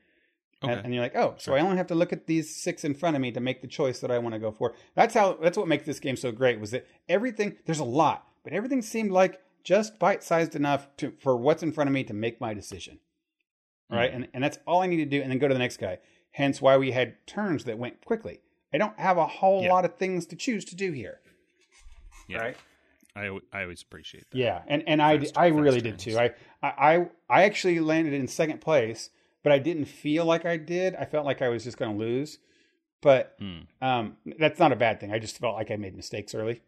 Okay. And you're like, oh, so I only have to look at these 6 in front of me to make the choice that I want to go for. That's what makes this game so great, was that everything, there's a lot, but everything seemed like just bite-sized enough for what's in front of me to make my decision. Right. And that's all I need to do. And then go to the next guy. Hence why we had turns that went quickly. I don't have a whole lot of things to choose to do here. Yeah. Right. I always appreciate that. Yeah, and I really did too. I actually landed in second place, but I didn't feel like I did. I felt like I was just going to lose, but that's not a bad thing. I just felt like I made mistakes early.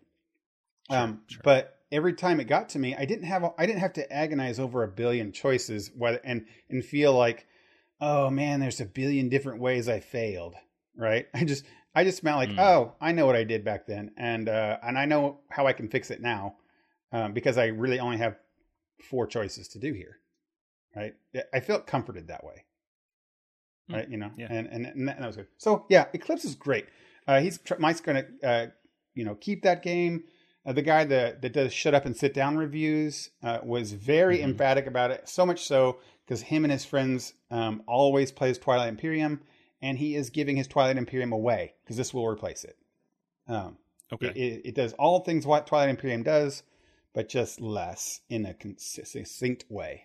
Sure. But every time it got to me, I didn't have to agonize over a billion choices and feel like, oh man, there's a billion different ways I failed. Right? I just meant like, oh, I know what I did back then. And I know how I can fix it now, because I really only have 4 choices to do here. Right. I felt comforted that way. Right. You know, yeah. And that was good. So yeah, Eclipse is great. Mike's going to, keep that game. The guy that does Shut Up and Sit Down reviews, was very emphatic about it. So much so, because him and his friends, always plays Twilight Imperium. And he is giving his Twilight Imperium away because this will replace it. Okay. It does all things what Twilight Imperium does, but just less in a succinct way.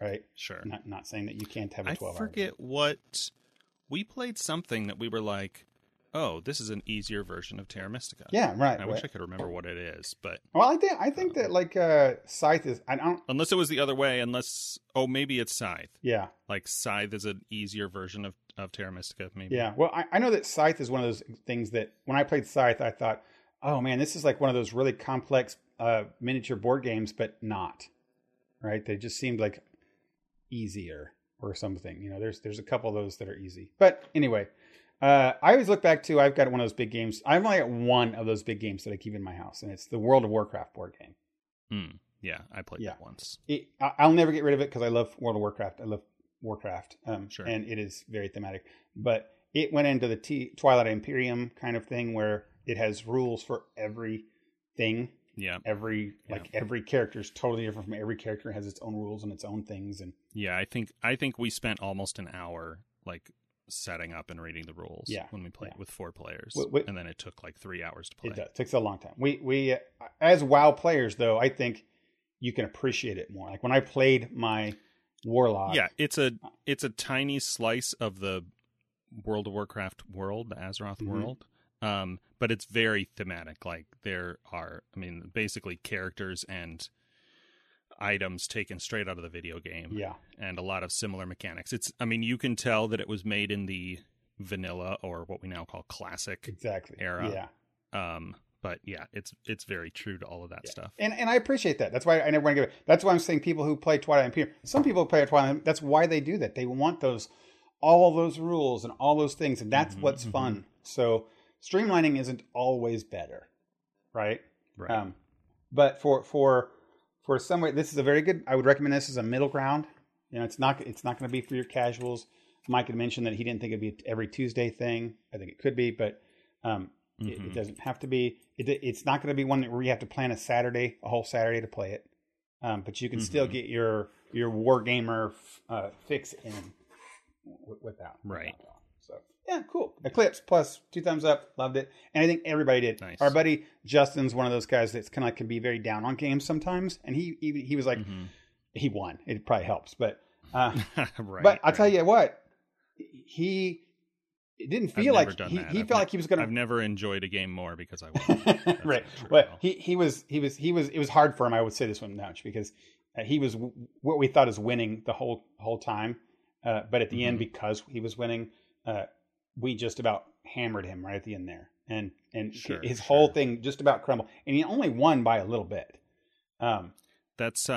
Right? Sure. Not saying that you can't have a 12-hour game. I forget what... We played something that we were like, oh, this is an easier version of Terra Mystica. Yeah, right. I wish I could remember what it is, but... Well, I think that, like, Scythe is... I don't... Unless it was the other way, unless... Oh, maybe it's Scythe. Yeah. Like, Scythe is an easier version of Terra Mystica, maybe. Yeah, well, I know that Scythe is one of those things that when I played Scythe, I thought, oh man, this is like one of those really complex miniature board games, but not. Right? They just seemed like easier or something. You know, there's a couple of those that are easy. But anyway, I always look back to, I've got one of those big games. I've only got one of those big games that I keep in my house, and it's the World of Warcraft board game. Yeah, I played that once. I'll never get rid of it because I love World of Warcraft. I love Warcraft, sure. And it is very thematic, but it went into the Twilight Imperium kind of thing where it has rules for everything. Yeah, every character is totally different from every character, has its own rules and its own things. And yeah, I think we spent almost an hour like setting up and reading the rules. Yeah, when we played with 4 players, and then it took like 3 hours to play. It takes a long time. We as WoW players though, I think you can appreciate it more. Like when I played my Warlock. Yeah, it's a tiny slice of the World of Warcraft world, the Azeroth world, but it's very thematic. Like there are, basically characters and items taken straight out of the video game. Yeah, and a lot of similar mechanics. It's, you can tell that it was made in the vanilla or what we now call classic era. Yeah. But yeah, it's very true to all of that stuff. And I appreciate that. That's why I never want to give it. That's why I'm saying people who play Twilight Imperium. Some people who play Twilight, that's why they do that. They want all those rules and all those things. And that's what's fun. So streamlining isn't always better. Right. But for some way, this is a very good, I would recommend this as a middle ground. You know, it's not going to be for your casuals. Mike had mentioned that he didn't think it'd be every Tuesday thing. I think it could be, but, it doesn't have to be. It's not going to be one where you have to plan a whole Saturday to play it. But you can still get your war gamer fix in without. Right. So yeah, cool. Eclipse plus 2 thumbs up. Loved it. And I think everybody did. Nice. Our buddy Justin's one of those guys that's kind of like can be very down on games sometimes. And he was like, he won. It probably helps. But, but I'll tell you what, it didn't feel like he felt like he was going to. I've never enjoyed a game more because I won. Right. Well, he was. It was hard for him. I would say this one much because he was what we thought is winning the whole time. But at the end, because he was winning, we just about hammered him right at the end there, and his whole thing just about crumbled. And he only won by a little bit. That's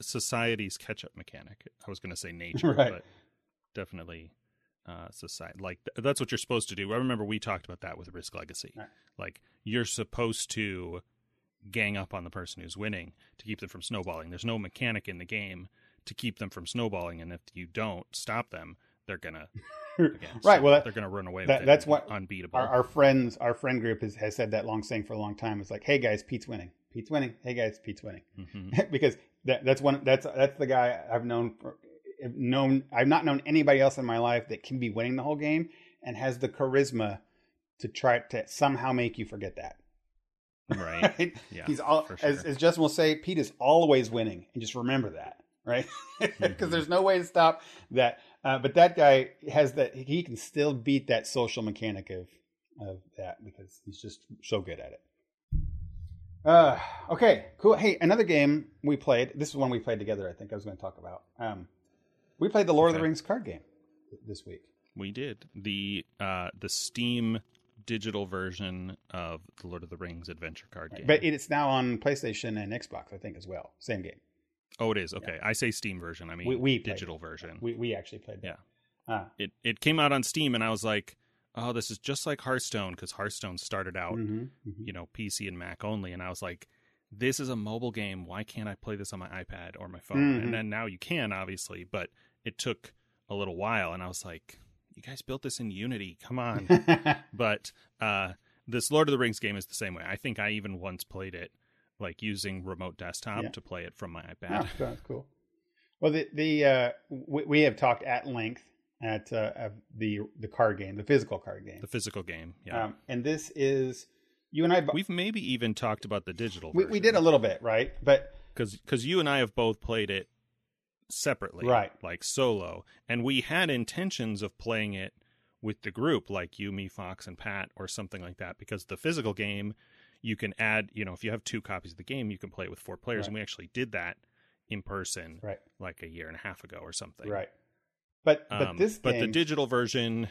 society's catch-up mechanic. I was going to say nature, right. But definitely. Society, like that's what you're supposed to do. I remember we talked about that with Risk Legacy. Right. Like you're supposed to gang up on the person who's winning to keep them from snowballing. There's no mechanic in the game to keep them from snowballing, and if you don't stop them, they're gonna right. Well, they're gonna run away. With it. That's what unbeatable. Our friend group has said that long saying for a long time. It's like, hey guys, Pete's winning. Pete's winning. Hey guys, Pete's winning. Because that's one. That's the guy I've known. I've not known anybody else in my life that can be winning the whole game and has the charisma to try to somehow make you forget that. Right. Yeah. He's all, for sure. as Justin will say, Pete is always winning, and just remember that, right? Because there's no way to stop that. But that guy has that; he can still beat that social mechanic of that because he's just so good at it. Okay, cool. Hey, another game we played. This is one we played together, I think I was going to talk about. We played the Lord of the Rings card game this week. We did. The Steam digital version of the Lord of the Rings Adventure Card Game. But it's now on PlayStation and Xbox, I think, as well. Same game. Oh, it is. Okay. Yeah. I say Steam version. I mean, we digital version. We actually played that. Yeah. It came out on Steam, and I was like, oh, this is just like Hearthstone, because Hearthstone started out, you know, PC and Mac only. And I was like, this is a mobile game. Why can't I play this on my iPad or my phone? Mm-hmm. And then now you can, obviously, but it took a little while. And I was like, you guys built this in Unity. Come on. But this Lord of the Rings game is the same way. I think I even once played it, like using remote desktop to play it from my iPad. Oh, that's cool. Well, we have talked at length at the card game, the physical card game. The physical game, yeah. And this is, you and I... We've maybe even talked about the digital version. We did a little bit, right? But because you and I have both played it separately, right? Like solo. And we had intentions of playing it with the group, like you, me, Fox, and Pat, or something like that, because the physical game... You can add, you know, if you have two copies of the game, you can play it with four players. Right. And we actually did that in person like a year and a half ago or something. Right. But this game... But the digital version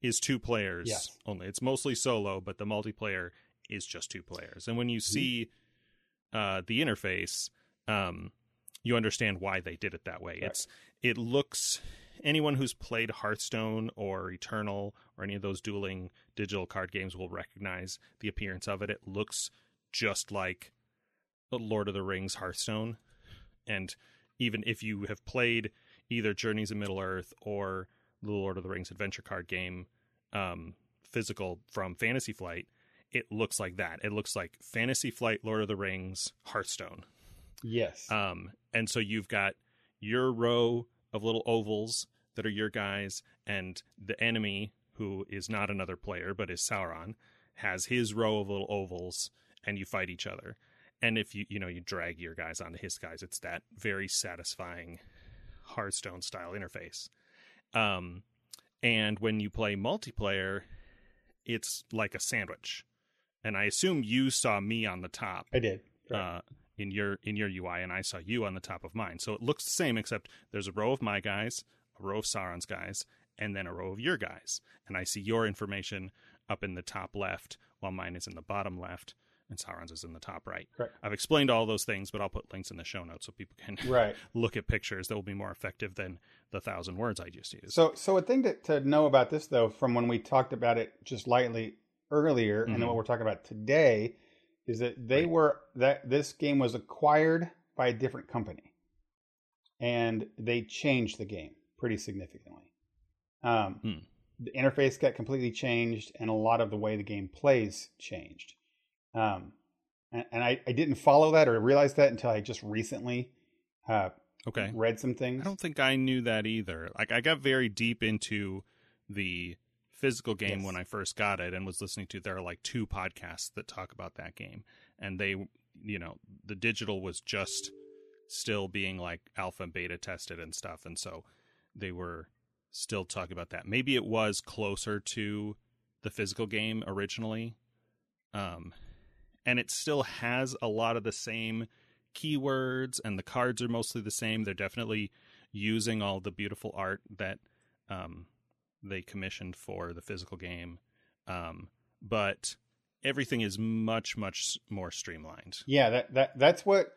is two players only. It's mostly solo, but the multiplayer is just two players. And when you see the interface, you understand why they did it that way. Right. It looks... Anyone who's played Hearthstone or Eternal or any of those dueling digital card games will recognize the appearance of it. It looks just like the Lord of the Rings Hearthstone. And even if you have played either Journeys of Middle Earth or the Lord of the Rings Adventure Card Game physical from Fantasy Flight, it looks like that. It looks like Fantasy Flight, Lord of the Rings, Hearthstone. Yes. And so you've got your row of little ovals that are your guys, and the enemy, who is not another player but is Sauron, has his row of little ovals, and you fight each other. And if you drag your guys onto his guys, it's that very satisfying Hearthstone style interface. And when you play multiplayer, it's like a sandwich. And I assume you saw me on the top. I did. Right. In your UI, and I saw you on the top of mine. So it looks the same, except there's a row of my guys, a row of Sauron's guys, and then a row of your guys. And I see your information up in the top left, while mine is in the bottom left, and Sauron's is in the top right. Correct. I've explained all those things, but I'll put links in the show notes so people can look at pictures that will be more effective than the 1,000 words I just used. So a thing to know about this, though, from when we talked about it just lightly earlier, and then what we're talking about today... is that they were that this game was acquired by a different company, and they changed the game pretty significantly. The interface got completely changed, and a lot of the way the game plays changed. And I didn't follow that or realize that until I just recently read some things. I don't think I knew that either. Like, I got very deep into the physical game when I first got it, and was listening to, there are like two podcasts that talk about that game, and they, you know, the digital was just still being like alpha and beta tested and stuff, and so they were still talking about that. Maybe it was closer to the physical game originally, and it still has a lot of the same keywords, and the cards are mostly the same. They're definitely using all the beautiful art that they commissioned for the physical game, but everything is much more streamlined. That's what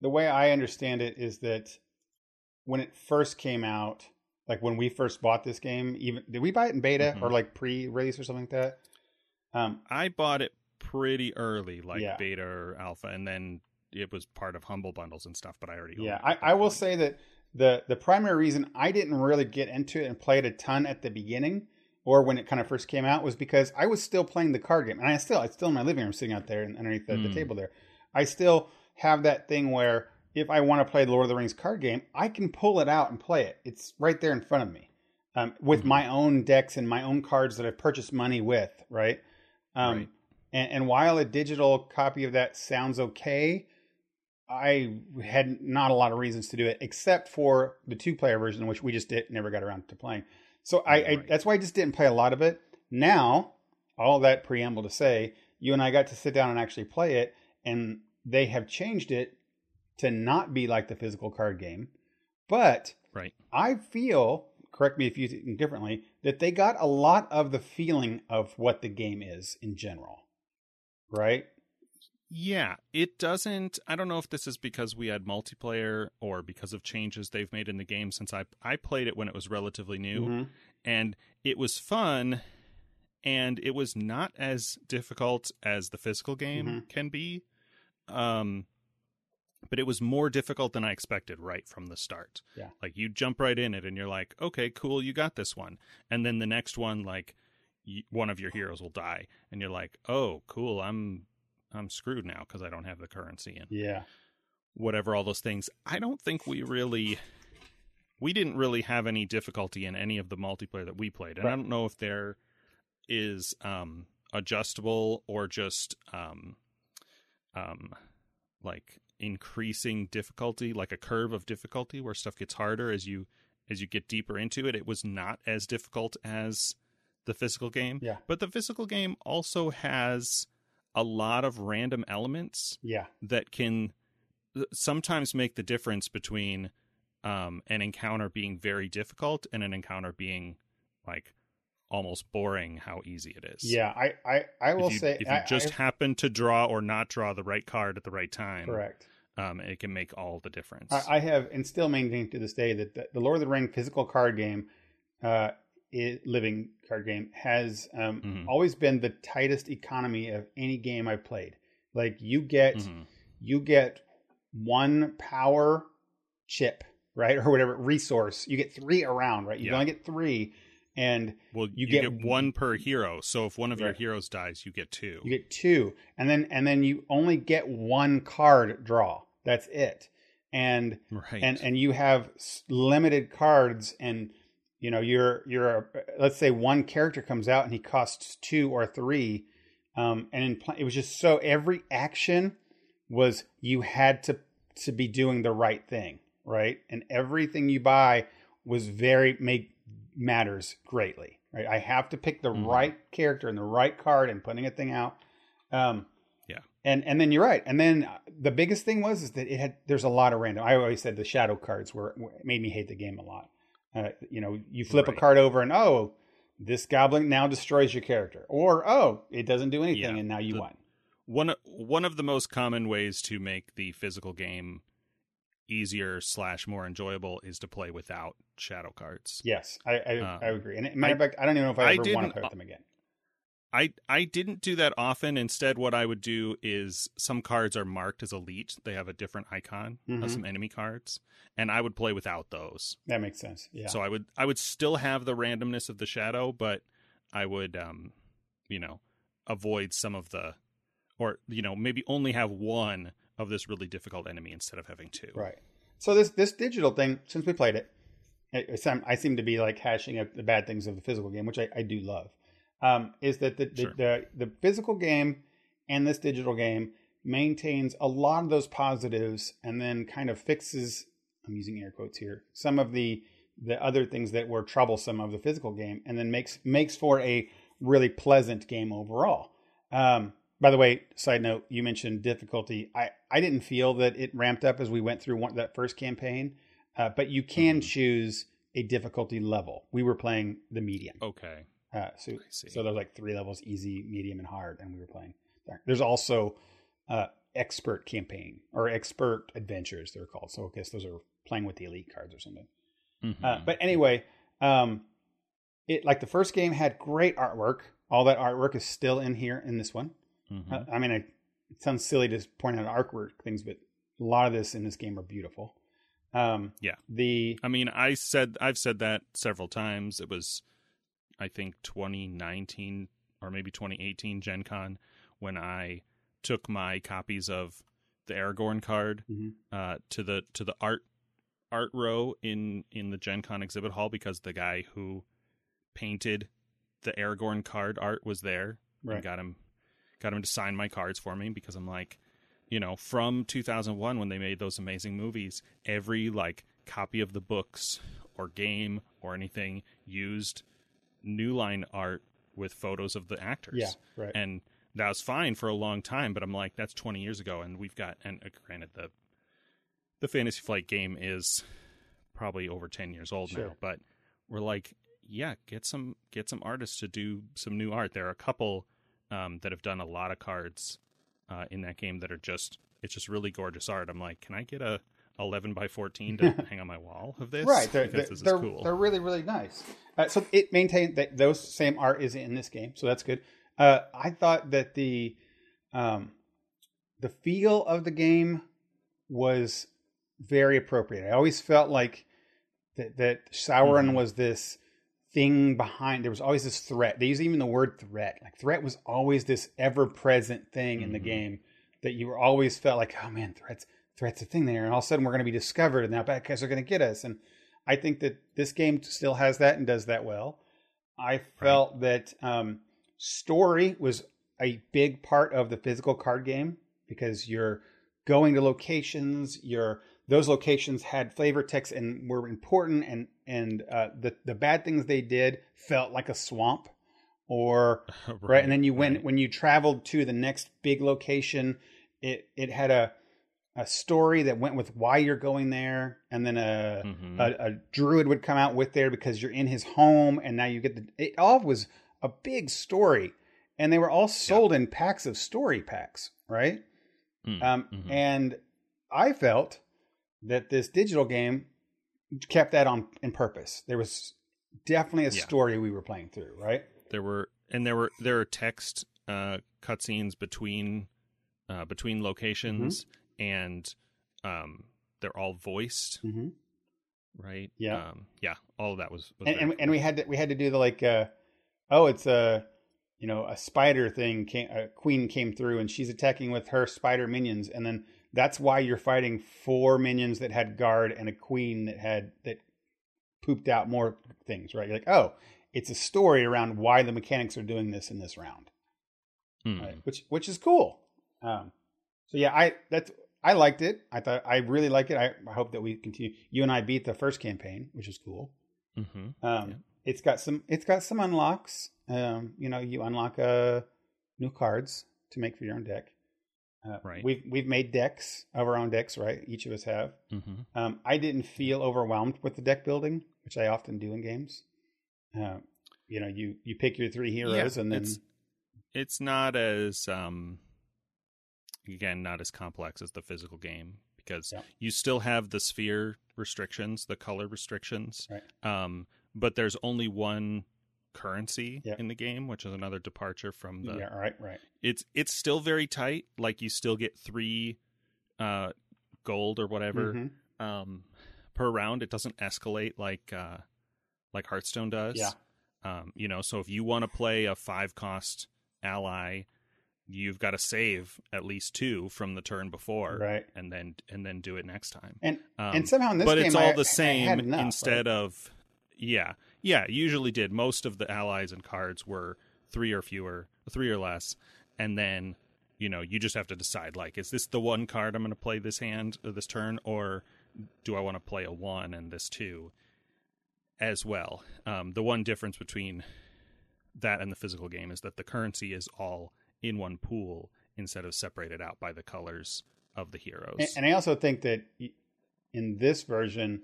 the way I understand it is, that when it first came out, like when we first bought this game, even did we buy it in beta or like pre-release or something like that? I bought it pretty early, like beta or alpha, and then it was part of Humble Bundles and stuff, but I already I will say that The primary reason I didn't really get into it and play it a ton at the beginning, or when it kind of first came out, was because I was still playing the card game. And it's still in my living room, sitting out there and underneath the table there. I still have that thing where if I want to play the Lord of the Rings card game, I can pull it out and play it. It's right there in front of me, with my own decks and my own cards that I've purchased money with, right? Right. And while a digital copy of that sounds okay, I had not a lot of reasons to do it, except for the two-player version, which we just never got around to playing. So that's why I just didn't play a lot of it. Now, all that preamble to say, you and I got to sit down and actually play it, and they have changed it to not be like the physical card game. But right. I feel, correct me if you think differently, that they got a lot of the feeling of what the game is in general, right? Yeah, it doesn't. I don't know if this is because we had multiplayer or because of changes they've made in the game since I played it when it was relatively new. Mm-hmm. And it was fun, and it was not as difficult as the physical game mm-hmm. can be. But it was more difficult than I expected right from the start. Yeah. Like, you jump right in it, and you're like, okay, cool, you got this one. And then the next one, like, one of your heroes will die. And you're like, oh, cool, I'm screwed now because I don't have the currency and yeah. whatever, all those things. I don't think we didn't really have any difficulty in any of the multiplayer that we played. And right. I don't know if there is adjustable or just like increasing difficulty, like a curve of difficulty where stuff gets harder as you get deeper into it. It was not as difficult as the physical game. Yeah. But the physical game also has a lot of random elements yeah. that can sometimes make the difference between an encounter being very difficult and an encounter being like almost boring how easy it is. Yeah, I will say... If you just happen to draw or not draw the right card at the right time... Correct. It can make all the difference. I have, and still maintain to this day, that the Lord of the Rings physical card game, living card game, has always been the tightest economy of any game I've played. Like, you get one power chip, right? Or whatever, resource. You get three around, right? You yeah. only get three... And well, you get one per hero. So if one of right. your heroes dies, you get two. You get two. And then you only get one card draw. That's it. And right. and you have limited cards, and you know, let's say one character comes out and he costs two or three. It was just so every action was you had to be doing the right thing, right? And everything you buy was matters greatly, right? I have to pick the right character and the right card and putting a thing out. And then you're right. And then the biggest thing was that there's a lot of random. I always said the shadow cards made me hate the game a lot. You flip right. a card over and, oh, this goblin now destroys your character, or, oh, it doesn't do anything. Yeah, and now you won. One of the most common ways to make the physical game easier / more enjoyable is to play without shadow cards. Yes, I agree. And matter of fact, I don't even know if I ever want to play with them again. I didn't do that often. Instead, what I would do is some cards are marked as elite. They have a different icon of some enemy cards, and I would play without those. That makes sense. Yeah. So I would still have the randomness of the shadow, but I would avoid some of the, or maybe only have one of this really difficult enemy instead of having two. Right. So this digital thing, since we played it I seem to be like hashing up the bad things of the physical game, which I do love, is that the physical game and this digital game maintains a lot of those positives and then kind of fixes, I'm using air quotes here, some of the other things that were troublesome of the physical game, and then makes for a really pleasant game overall. By the way, side note, you mentioned difficulty. I didn't feel that it ramped up as we went through that first campaign, but you can choose a difficulty level. We were playing the medium. Okay. So there's like three levels, easy, medium, and hard, and we were playing. There's also expert campaign or expert adventures, they're called. So I guess those are playing with the elite cards or something. Mm-hmm. But anyway, the first game had great artwork. All that artwork is still in here in this one. Mm-hmm. It sounds silly to point out artwork things, but a lot of this in this game are beautiful. I've said that several times. It was, I think, 2019 or maybe 2018 Gen Con when I took my copies of the Aragorn card to the art row in the Gen Con exhibit hall, because the guy who painted the Aragorn card art was there right. and got him to sign my cards for me, because I'm like, from 2001 when they made those amazing movies, every copy of the books or game or anything used New Line art with photos of the actors. Yeah, right. And that was fine for a long time, but I'm like, that's 20 years ago, and we've got, and granted, the Fantasy Flight game is probably over 10 years old now, but we're like, yeah, get some artists to do some new art. There are a couple that have done a lot of cards in that game that are just, it's just really gorgeous art. I'm like, can I get a 11 by 14 to hang on my wall of this? Right. They're cool. They're really, really nice. So it maintained that those same art is in this game. So that's good. I thought that the feel of the game was very appropriate. I always felt like that Sauron was this thing behind. There was always this threat. They use even the word threat. Like, threat was always this ever-present thing in the game that you were always felt like, oh man, threat's a thing there. And all of a sudden we're going to be discovered and now bad guys are going to get us. And I think that this game still has that and does that well. I felt that story was a big part of the physical card game because you're going to locations. Those locations had flavor text and were important, and the bad things they did felt like a swamp, or right. And then you went when you traveled to the next big location, it had a story that went with why you're going there, and then a druid would come out with there because you're in his home, and now you get it all was a big story, and they were all sold in packs of story packs, right? And I felt that this digital game kept that on in purpose. There was definitely a story we were playing through, right? There are text cutscenes between locations. And they're all voiced, right? Yeah, yeah. All of that was and we had to do the like, it's a spider thing. A queen came through and she's attacking with her spider minions, and then that's why you're fighting four minions that had guard and a queen that pooped out more things, right? You're like, oh, it's a story around why the mechanics are doing this in this round, right? Which is cool. So yeah, I liked it. I thought I really like it. I hope that we continue. You and I beat the first campaign, which is cool. It's got some unlocks. You unlock new cards to make for your own deck. Right. We've made decks of our own decks, right? Each of us have. I didn't feel overwhelmed with the deck building, which I often do in games. You pick your three heroes, and then it's not as again, not as complex as the physical game because you still have the sphere restrictions, the color restrictions, right. But there's only one currency in the game, which is another departure from the... Yeah, right. It's still very tight. Like, you still get 3 gold or whatever per round. It doesn't escalate like Hearthstone does. Yeah. So if you want to play a 5-cost ally... You've got to save at least 2 from the turn before, right? And then do it next time. And somehow in this game, it's all the same. Enough, instead right? of, yeah, usually did. Most of the allies and cards were 3 or less, and then you just have to decide like, is this the one card I'm going to play this hand or this turn, or do I want to play a 1 and this 2 as well? The one difference between that and the physical game is that the currency is all in one pool instead of separated out by the colors of the heroes. And I also think that in this version,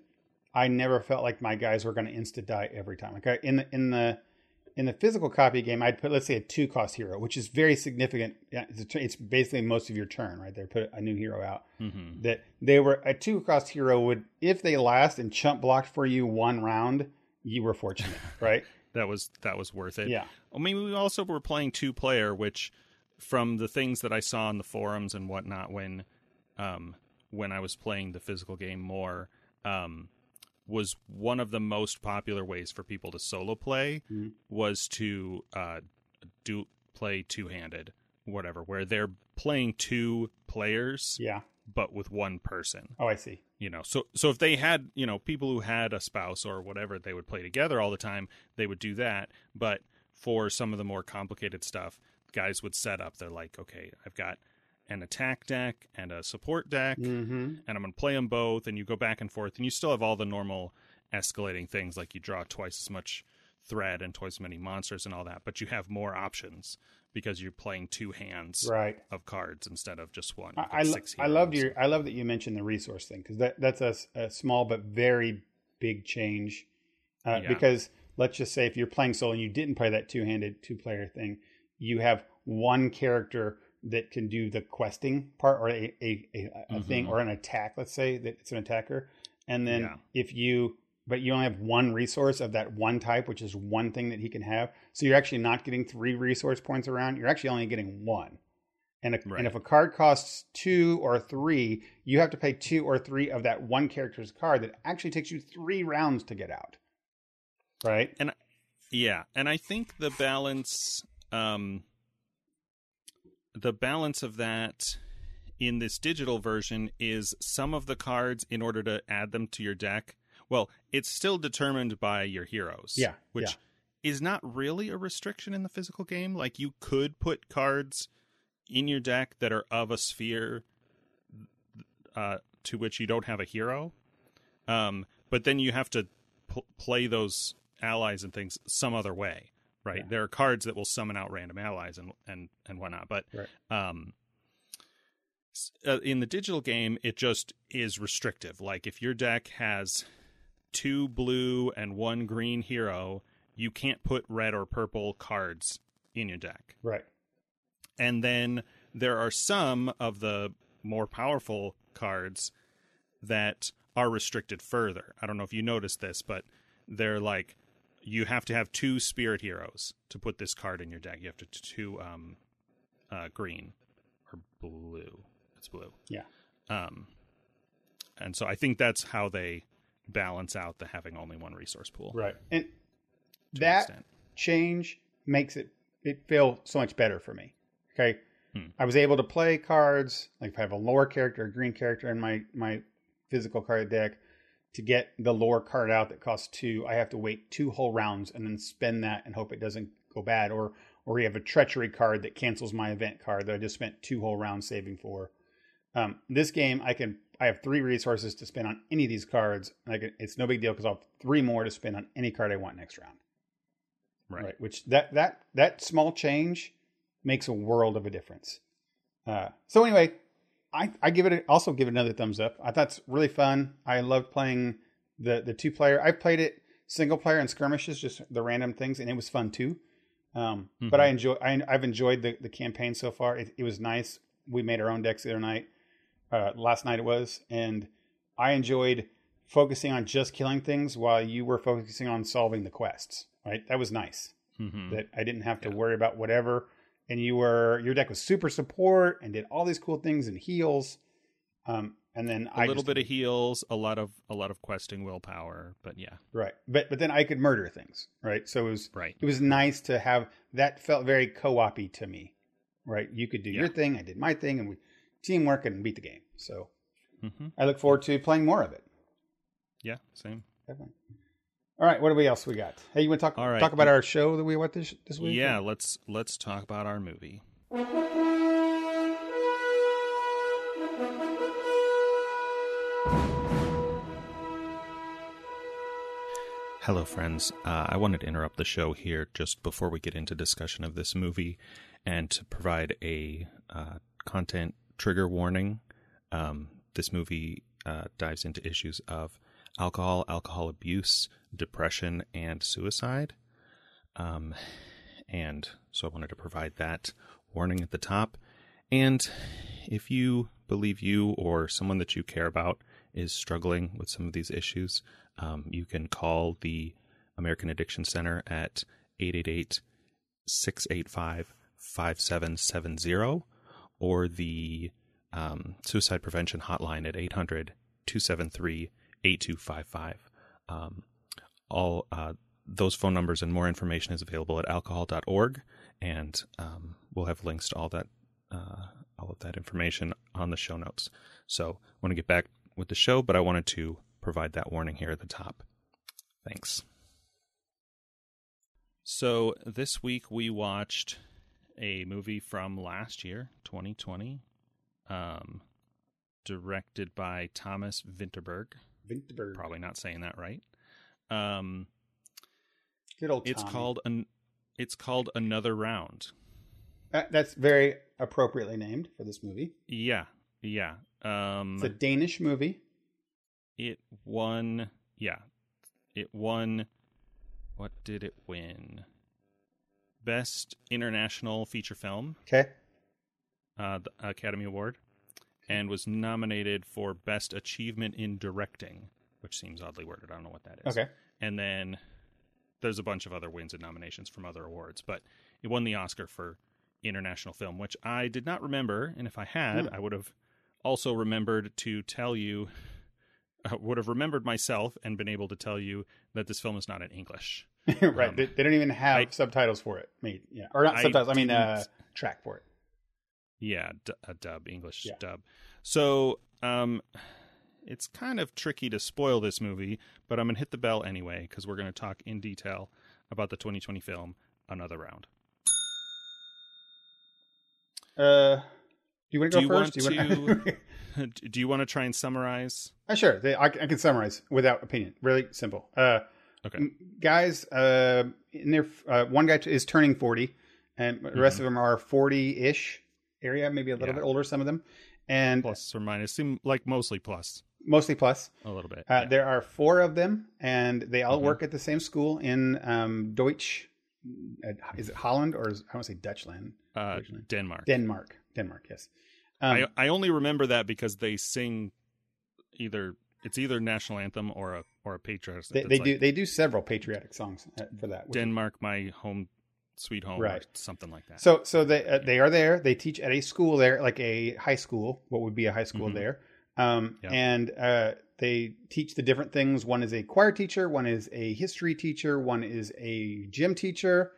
I never felt like my guys were going to insta-die every time. Like in the physical copy game, I'd put, let's say, a 2-cost hero, which is very significant. It's basically most of your turn right there. Put a new hero out. That they were a 2-cost hero would, if they last and chump blocked for you 1 round, you were fortunate, right? That was worth it. Yeah. I mean, we also were playing 2-player, which, from the things that I saw in the forums and whatnot when I was playing the physical game more, was one of the most popular ways for people to solo play was to play 2-handed, whatever, where they're playing 2 players, but with 1 person. Oh, I see. So if they had, people who had a spouse or whatever, they would play together all the time, they would do that. But for some of the more complicated stuff, guys would set up. They're like, okay, I've got an attack deck and a support deck, and I'm going to play them both. And you go back and forth, and you still have all the normal escalating things, like you draw twice as much thread and twice as many monsters and all that. But you have more options because you're playing two hands of cards instead of just one. I love that you mentioned the resource thing, because that's a small but very big change. Because let's just say if you're playing solo and you didn't play that two-handed two-player thing, you have one character that can do the questing part or a thing or an attack. Let's say that it's an attacker. And then but you only have one resource of that one type, which is one thing that he can have. So you're actually not getting three resource points around. You're actually only getting one. And if a card costs two or three, you have to pay two or three of that one character's card. That actually takes you three rounds to get out. Right. And I think the balance of that in this digital version is some of the cards, in order to add them to your deck, well, it's still determined by your heroes, which is not really a restriction in the physical game. Like, you could put cards in your deck that are of a sphere to which you don't have a hero, but then you have to play those allies and things some other way. Right. Yeah. There are cards that will summon out random allies and whatnot. But in the digital game, it just is restrictive. Like, if your deck has two blue and one green hero, you can't put red or purple cards in your deck. Right. And then there are some of the more powerful cards that are restricted further. I don't know if you noticed this, but they're like, you have to have two spirit heroes to put this card in your deck. You have to two green or blue. It's blue. Yeah. And so I think that's how they balance out the having only one resource pool. Right. And that change makes it feel so much better for me. Okay. I was able to play cards, like if I have a lore character, a green character in my physical card deck, to get the lore card out that costs two, I have to wait two whole rounds and then spend that and hope it doesn't go bad. Or you have a treachery card that cancels my event card that I just spent two whole rounds saving for. This game, I have three resources to spend on any of these cards, and it's no big deal because I'll have three more to spend on any card I want next round. Right. Which that small change makes a world of a difference. So anyway. I also give it another thumbs up. I thought it's really fun. I loved playing the two player. I played it single player and skirmishes, just the random things, and it was fun too. But I've enjoyed the campaign so far. It was nice. We made our own decks the other night. Last night it was, and I enjoyed focusing on just killing things while you were focusing on solving the quests. Right, that was nice. That I didn't have to worry about whatever. And your deck was super support and did all these cool things and heals, and then a little bit of heals, a lot of questing willpower, but But then I could murder things, right? So it was nice to have that. Felt very co-op-y to me, right? You could do your thing, I did my thing, and we teamwork and beat the game. So I look forward to playing more of it. Yeah, same. Definitely. All right, what else we got? Hey, you want to talk about our show that we watched this week? Yeah, let's talk about our movie. Hello, friends. I wanted to interrupt the show here just before we get into discussion of this movie and to provide a content trigger warning. This movie dives into issues of alcohol, alcohol abuse, depression, and suicide. And so I wanted to provide that warning at the top. And if you believe you or someone that you care about is struggling with some of these issues, you can call the American Addiction Center at 888-685-5770 or the Suicide Prevention Hotline at 800-273-8255. All those phone numbers and more information is available at alcohol.org, and we'll have links to all that, all of that information on the show notes. So I want to get back with the show, but I wanted to provide that warning here at the top. Thanks. So this week we watched a movie from last year, 2020, directed by Thomas Vinterberg. Probably not saying that right. Good old Tommy. It's called Another Round. That's very appropriately named for this movie. Yeah. It's a Danish movie. It won. What did it win? Best International Feature Film. Okay. The Academy Award. And was nominated for Best Achievement in Directing, which seems oddly worded. I don't know what that is. Okay. And then there's a bunch of other wins and nominations from other awards, but it won the Oscar for International Film, which I did not remember. And if I had, I would have also remembered to tell you, I would have remembered myself and been able to tell you that this film is not in English. Right. They don't even have subtitles for it. Maybe, yeah. Or not subtitles. I mean, track for it. Yeah, a dub, English dub. So it's kind of tricky to spoil this movie, but I'm going to hit the bell anyway because we're going to talk in detail about the 2020 film, Another Round. Do you want to go first? Do you want to try and summarize? Sure. I can summarize without opinion. Really simple. Okay. Guys, in their, one guy is turning 40, and the rest of them are 40-ish. Area, maybe a little bit older, some of them, and plus or minus seem like mostly plus a little bit. There are four of them, and they all work at the same school in Deutsch. Is it Holland or I want to say Dutchland? Denmark. Yes. I only remember that because they sing either national anthem or a patriotic. They do several patriotic songs for that. Denmark, my home. Sweet home, right? Or something like that. So they are there. They teach at a school there, like a high school. What would be a high school there? And they teach the different things. One is a choir teacher. One is a history teacher. One is a gym teacher,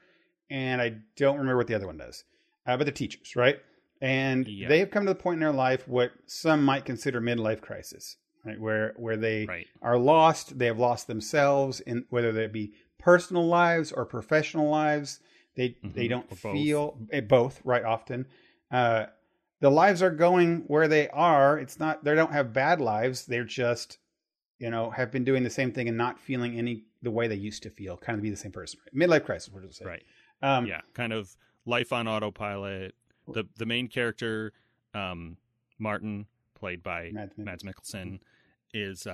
and I don't remember what the other one does. But they're teachers, right? And they have come to the point in their life what some might consider midlife crisis, right? Where they are lost. They have lost themselves in whether they be personal lives or professional lives. They don't feel both right often. The lives are going where they are. It's not, they don't have bad lives. They're just, have been doing the same thing and not feeling the way they used to feel, kind of be the same person. Midlife crisis, we're just saying. Right. Kind of life on autopilot. The main character, Martin, played by Mads Mikkelsen, is,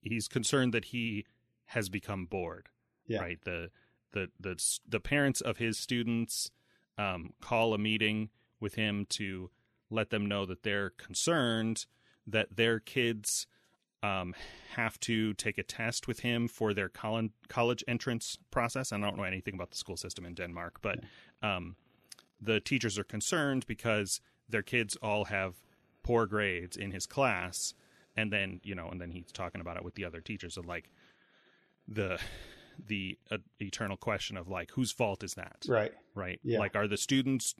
he's concerned that he has become bored. Yeah. Right. The parents of his students call a meeting with him to let them know that they're concerned that their kids have to take a test with him for their college entrance process. I don't know anything about the school system in Denmark, but the teachers are concerned because their kids all have poor grades in his class. And then, he's talking about it with the other teachers of like the eternal question of like, whose fault is that? Right. Yeah. Like, are the students,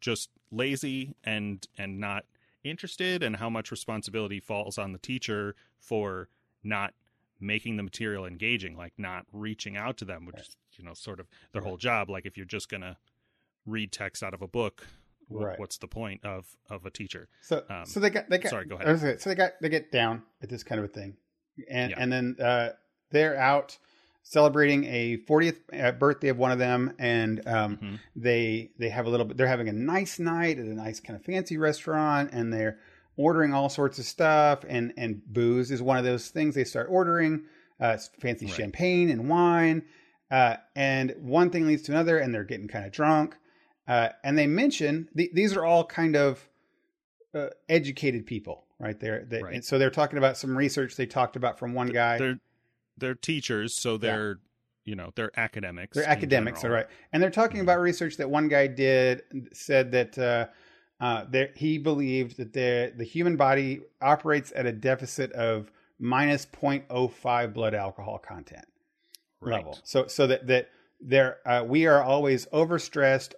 just lazy and not interested, and how much responsibility falls on the teacher for not making the material engaging, like not reaching out to them, which is, sort of their whole job. Like if you're just going to read text out of a book, what's the point of a teacher? So, they got, sorry, go ahead. So they get down at this kind of a thing. And then, they're out celebrating a 40th birthday of one of them, and they have a little bit. They're having a nice night at a nice kind of fancy restaurant, and they're ordering all sorts of stuff. And booze is one of those things they start ordering, fancy champagne and wine. And one thing leads to another, and they're getting kind of drunk. And they mention these are all kind of educated people, right there. And so they're talking about some research they talked about from one guy. They're teachers, so they're, they're academics. They're academics, all right. And they're talking about research that one guy did, said that he believed that the human body operates at a deficit of minus 0.05 blood alcohol content level. So that there we are always overstressed,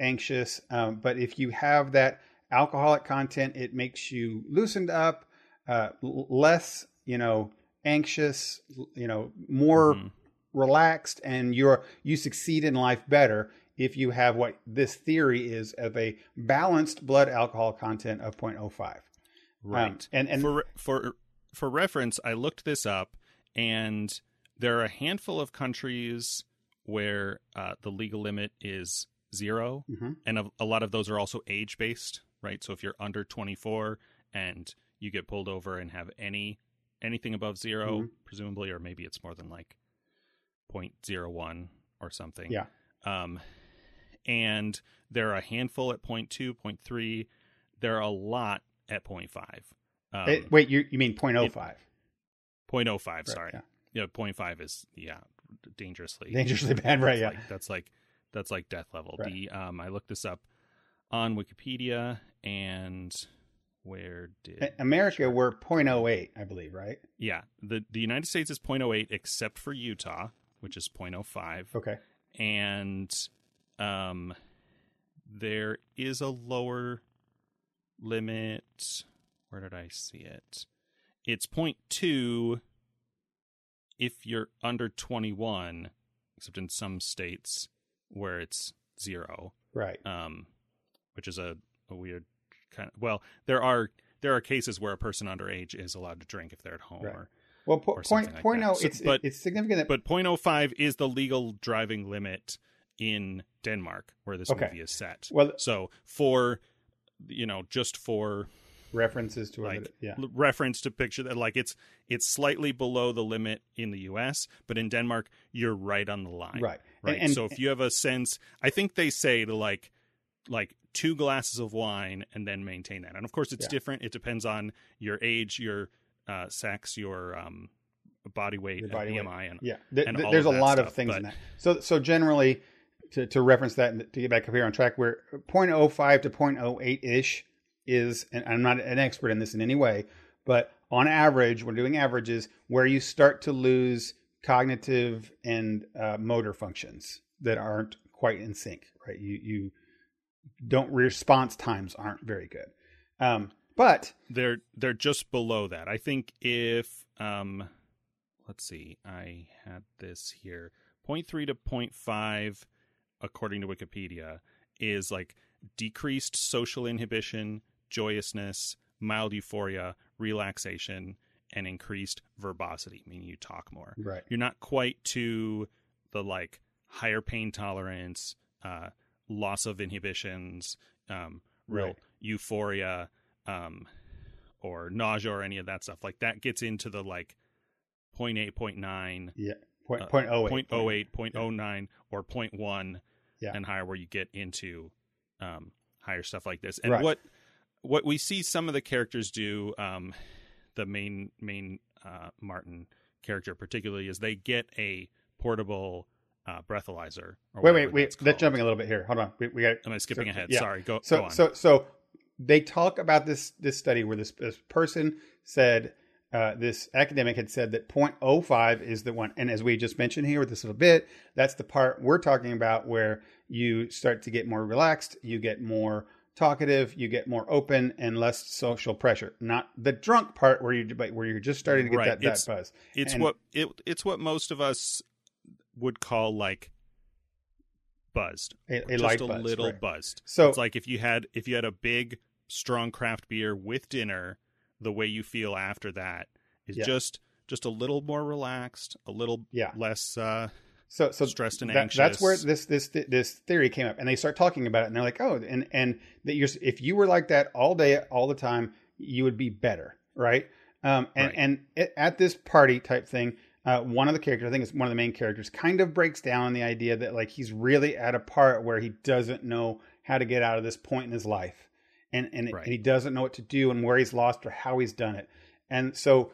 anxious. But if you have that alcoholic content, it makes you loosened up, less, anxious, more relaxed, and you succeed in life better if you have what this theory is of a balanced blood alcohol content of 0.05. Right. And for reference, I looked this up, and there are a handful of countries where the legal limit is 0. Mm-hmm. And a lot of those are also age-based, right? So if you're under 24 and you get pulled over and have anything above 0, mm-hmm. presumably, or maybe it's more than like 0.01 or something. Yeah. And there are a handful at 0.2, 0.3. There are a lot at 0.5. Wait, you mean 0.05? 0.05, right, sorry. Yeah, 0.5 is, dangerously bad, right? That's that's like death level. Right. I looked this up on Wikipedia, and where did America? We're 0.08, I believe, right? Yeah, the United States is 0.08, except for Utah, which is 0.05. Okay, and there is a lower limit. Where did I see it? It's 0.2 if you're under 21, except in some states where it's 0. Right. Which is a weird kind of... Well, there are cases where a person underage is allowed to drink if they're at home. Right. Well, it's significant. But 0.05 is the legal driving limit in Denmark where this movie is set. Well, so for, just for... references to reference to picture that, like, it's slightly below the limit in the US, but in Denmark you're right on the line, right? And so if you have a sense, I think they say to like 2 glasses of wine and then maintain that, and of course it's different. It depends on your age, your sex, your body weight, BMI, and there's a lot of things in that. So generally, to reference that and to get back up here on track, we're 0.05 to 0.08 ish. Is, and I'm not an expert in this in any way, but on average, we're doing averages, where you start to lose cognitive and motor functions that aren't quite in sync, right? You don't, response times aren't very good, but they're just below that. I think if let's see, I had this here, 0.3 to 0.5, according to Wikipedia, is like decreased social inhibition, joyousness, mild euphoria, relaxation, and increased verbosity, meaning you talk more. Right. You're not quite to the like higher pain tolerance, loss of inhibitions, real euphoria, or nausea or any of that stuff. Like that gets into the like 0.8, 0.9, 0.08, 0.09, or 0.1 and higher, where you get into higher stuff like this. And what we see some of the characters do, the main Martin character particularly, is they get a portable breathalyzer. Wait. Let's jumping a little bit here. Hold on. We got. Am I skipping ahead? Yeah. Sorry. Go on. So they talk about this study where this person said, this academic had said that 0.05 is the one. And as we just mentioned here with this little bit, that's the part we're talking about where you start to get more relaxed, you get more talkative, you get more open and less social pressure. Not the drunk part where you're just starting to get that buzz. It's what most of us would call like buzzed. Just a little buzzed. So it's like if you had a big, strong craft beer with dinner, the way you feel after that is just a little more relaxed, a little less stressed and anxious. That's where this theory came up, and they start talking about it, and they're like, oh, and that if you were like that all day, all the time, you would be better, right? And at this party type thing, one of the characters, I think it's one of the main characters, kind of breaks down the idea that like he's really at a part where he doesn't know how to get out of this point in his life. And he doesn't know what to do and where he's lost or how he's done it. And so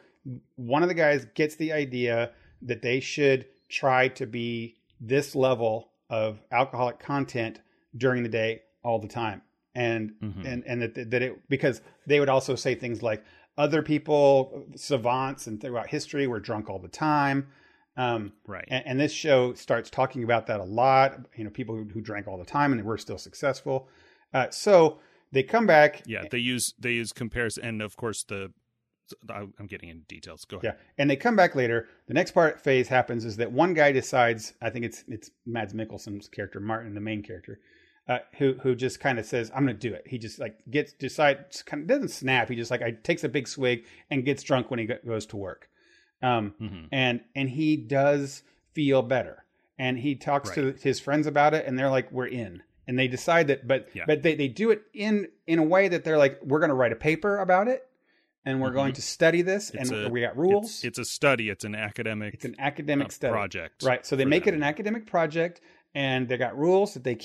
one of the guys gets the idea that they should try to be this level of alcoholic content during the day all the time. And because they would also say things like other people, savants and throughout history were drunk all the time. And this show starts talking about that a lot, people who drank all the time and they were still successful. So they come back. Yeah, they use comparison, and of course I'm getting into details. Go ahead. Yeah, and they come back later. The next phase happens is that one guy decides. I think it's Mads Mikkelsen's character, Martin, the main character, who just kind of says, "I'm going to do it." He just like doesn't snap. He just like takes a big swig and gets drunk when he goes to work, and he does feel better. And he talks to his friends about it, and they're like, "We're in." And they decide that, but they do it in a way that they're like, we're going to write a paper about it, and we're going to study this, and we got rules. It's a study. It's an academic study project, right? So they make it an academic project, and they got rules that they're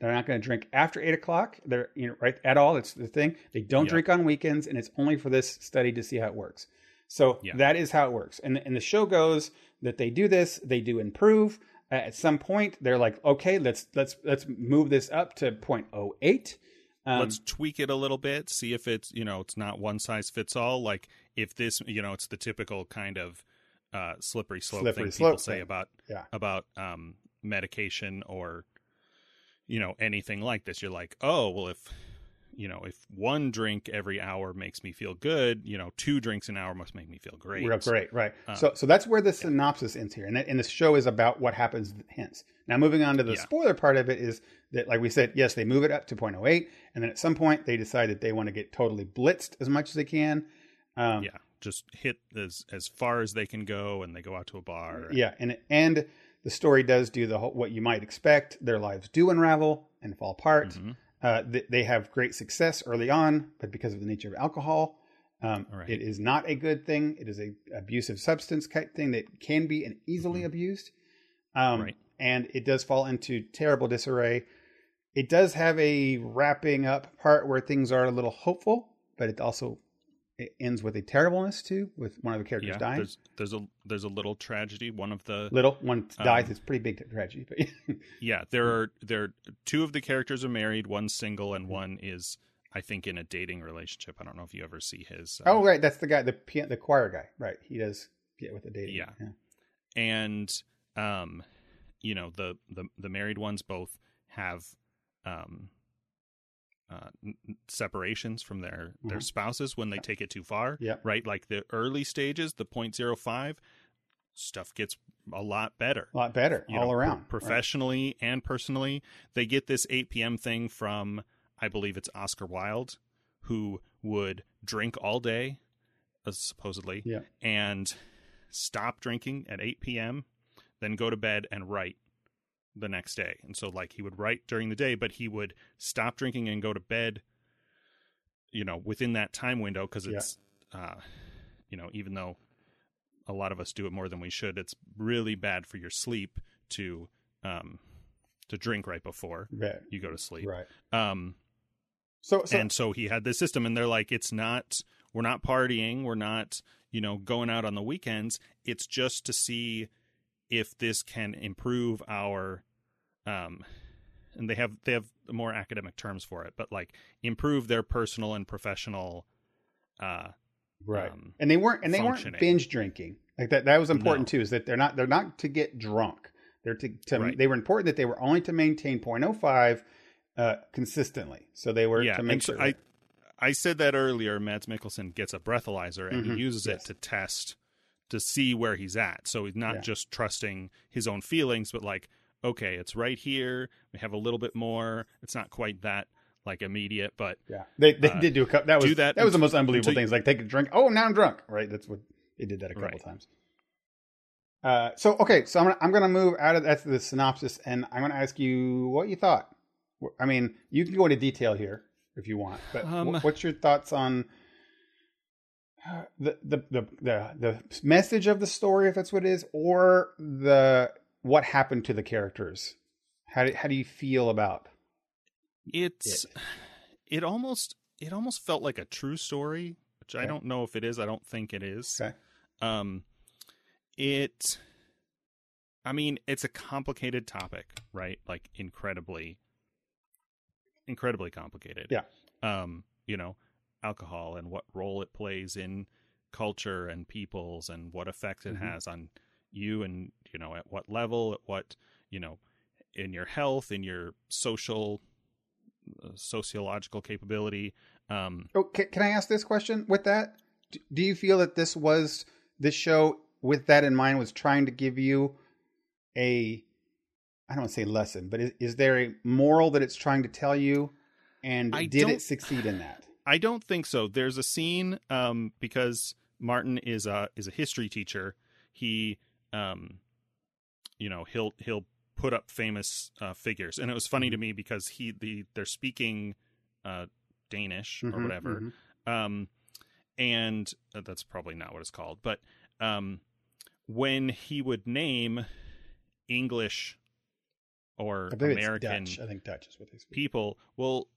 not going to drink after 8 o'clock. They're right at all. It's the thing. They don't drink on weekends, and it's only for this study to see how it works. So that is how it works. And the show goes that they do this. They do improve. At some point, they're like, okay, let's move this up to 0.08. Let's tweak it a little bit, see if it's, it's not one size fits all. Like if this, it's the typical kind of slippery slope thing people say about medication or, anything like this. You're like, oh, well, if one drink every hour makes me feel good, two drinks an hour must make me feel great. Real great, right. So that's where the synopsis ends here. And the show is about what happens hence. Now, moving on to the spoiler part of it is that, like we said, yes, they move it up to 0.08. And then at some point, they decide that they want to get totally blitzed as much as they can. Just hit as far as they can go, and they go out to a bar. And the story does do the whole, what you might expect. Their lives do unravel and fall apart. Mm-hmm. They have great success early on, but because of the nature of alcohol, it is not a good thing. It is an abusive substance type thing that can be and easily abused. And it does fall into terrible disarray. It does have a wrapping up part where things are a little hopeful, but it also ends with a terribleness too, with one of the characters dying. There's a little tragedy. One dies. It's a pretty big tragedy. But there are two of the characters are married, one's single, and one is, I think, in a dating relationship. I don't know if you ever see his. That's the guy, the choir guy, right? He does get with the dating. Yeah. And the married ones both have separations from their spouses when they take it too far, right? Like the early stages, the 0.05 stuff gets a lot better all around, professionally and personally. They get this 8 p.m. thing from, I believe it's Oscar Wilde, who would drink all day, supposedly, and stop drinking at 8 p.m., then go to bed and write the next day. And so like he would write during the day, but he would stop drinking and go to bed, within that time window. Cause it's, even though a lot of us do it more than we should, it's really bad for your sleep to drink right before you go to sleep. Right. So he had this system, and they're like, we're not partying. We're not, going out on the weekends. It's just to see if this can improve our, and they have more academic terms for it, but like improve their personal and professional, and they weren't binge drinking like that. That was important too, is that they're not to get drunk. They're they were important that they were only to maintain 0.05, consistently. So they were to make sure. I said that earlier, Mads Mikkelsen gets a breathalyzer and he uses it to test, to see where he's at. So he's not just trusting his own feelings, but like, okay, it's right here. We have a little bit more. It's not quite that like immediate, but they did do a couple. That was the most unbelievable things. Like take a drink. Oh, now I'm drunk. Right. That's what they did that a couple times. So I'm going to move out of that's the synopsis, and I'm going to ask you what you thought. I mean, you can go into detail here if you want, but what's your thoughts on the message of the story, if that's what it is, or what happened to the characters? How do you feel about it's it? It almost felt like a true story, which I don't know if it is. I don't think it is. Okay. It's a complicated topic, right? Like incredibly complicated. Yeah. Alcohol and what role it plays in culture and peoples, and what effect it has on you, and at what level, at what in your health, in your social sociological capability. Can I ask this question with that? Do you feel that this show with that in mind was trying to give you a, I don't want to say lesson, but is there a moral that it's trying to tell you, and did it succeed in that? I don't think so. There's a scene because Martin is a history teacher. He he'll put up famous figures. And it was funny to me because they're speaking Danish or whatever. Mm-hmm. And that's probably not what it's called. But when he would name English or American Dutch. I think Dutch is what they speak. People, well,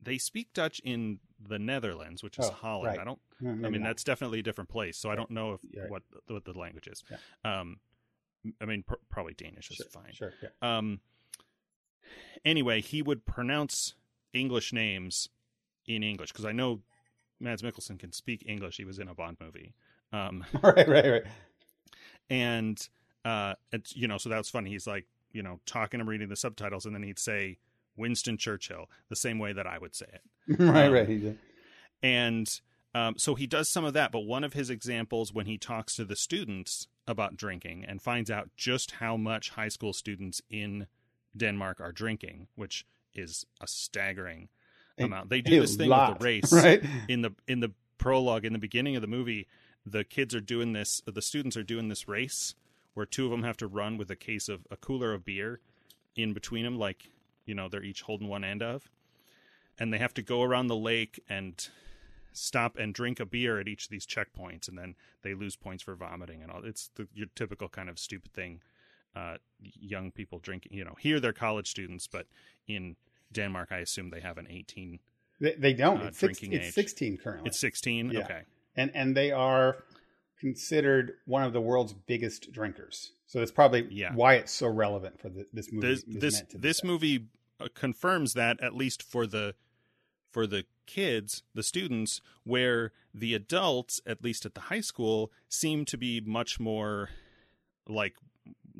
they speak Dutch in the Netherlands, which is Holland. Right. I mean, that's definitely a different place. So I don't know if what the language is. Yeah. I mean, probably Danish is fine. Sure. Yeah. Anyway, he would pronounce English names in English because I know Mads Mikkelsen can speak English. He was in a Bond movie. Right. And it's, you know, so that was funny. He's like, you know, talking and reading the subtitles, and then he'd say Winston Churchill the same way that I would say it. Right. And so he does some of that, but one of his examples when he talks to the students about drinking and finds out just how much high school students in Denmark are drinking, which is a staggering amount. They do this thing with the race, right? In the prologue, in the beginning of the movie, the kids are doing this. The students are doing this race where two of them have to run with a case of a cooler of beer in between them, like, you know, they're each holding one end of, and they have to go around the lake and stop and drink a beer at each of these checkpoints. And then they lose points for vomiting and all. It's your typical kind of stupid thing. Young people drinking, you know, here they're college students, but in Denmark, I assume they have an 18. They don't. It's drinking age. It's 16 currently. It's 16. Yeah. Okay. And they are considered one of the world's biggest drinkers. So that's probably why it's so relevant for this movie. This movie confirms that, at least for the kids, the students, where the adults, at least at the high school, seem to be much more like,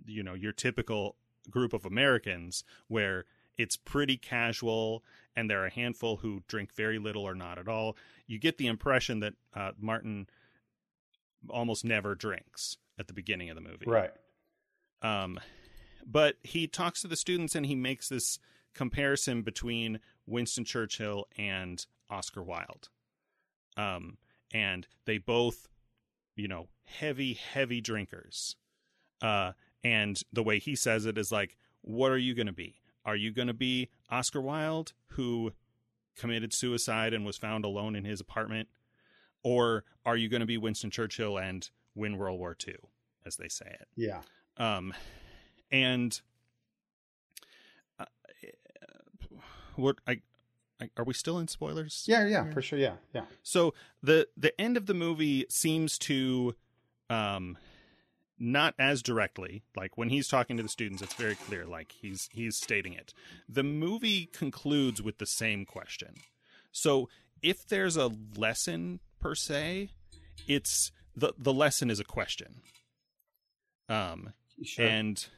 you know, your typical group of Americans where it's pretty casual and there are a handful who drink very little or not at all. You get the impression that Martin almost never drinks at the beginning of the movie. Right. But he talks to the students and he makes this comparison between Winston Churchill and Oscar Wilde. And they both, you know, heavy, heavy drinkers. And the way he says it is like, what are you going to be? Are you going to be Oscar Wilde, who committed suicide and was found alone in his apartment? Or are you going to be Winston Churchill and win World War II, as they say it? Yeah. And are we still in spoilers? Yeah, for sure. Yeah. So the end of the movie seems to, not as directly, like when he's talking to the students, it's very clear, like he's stating it. The movie concludes with the same question. So if there's a lesson per se, it's the lesson is a question. Sure. And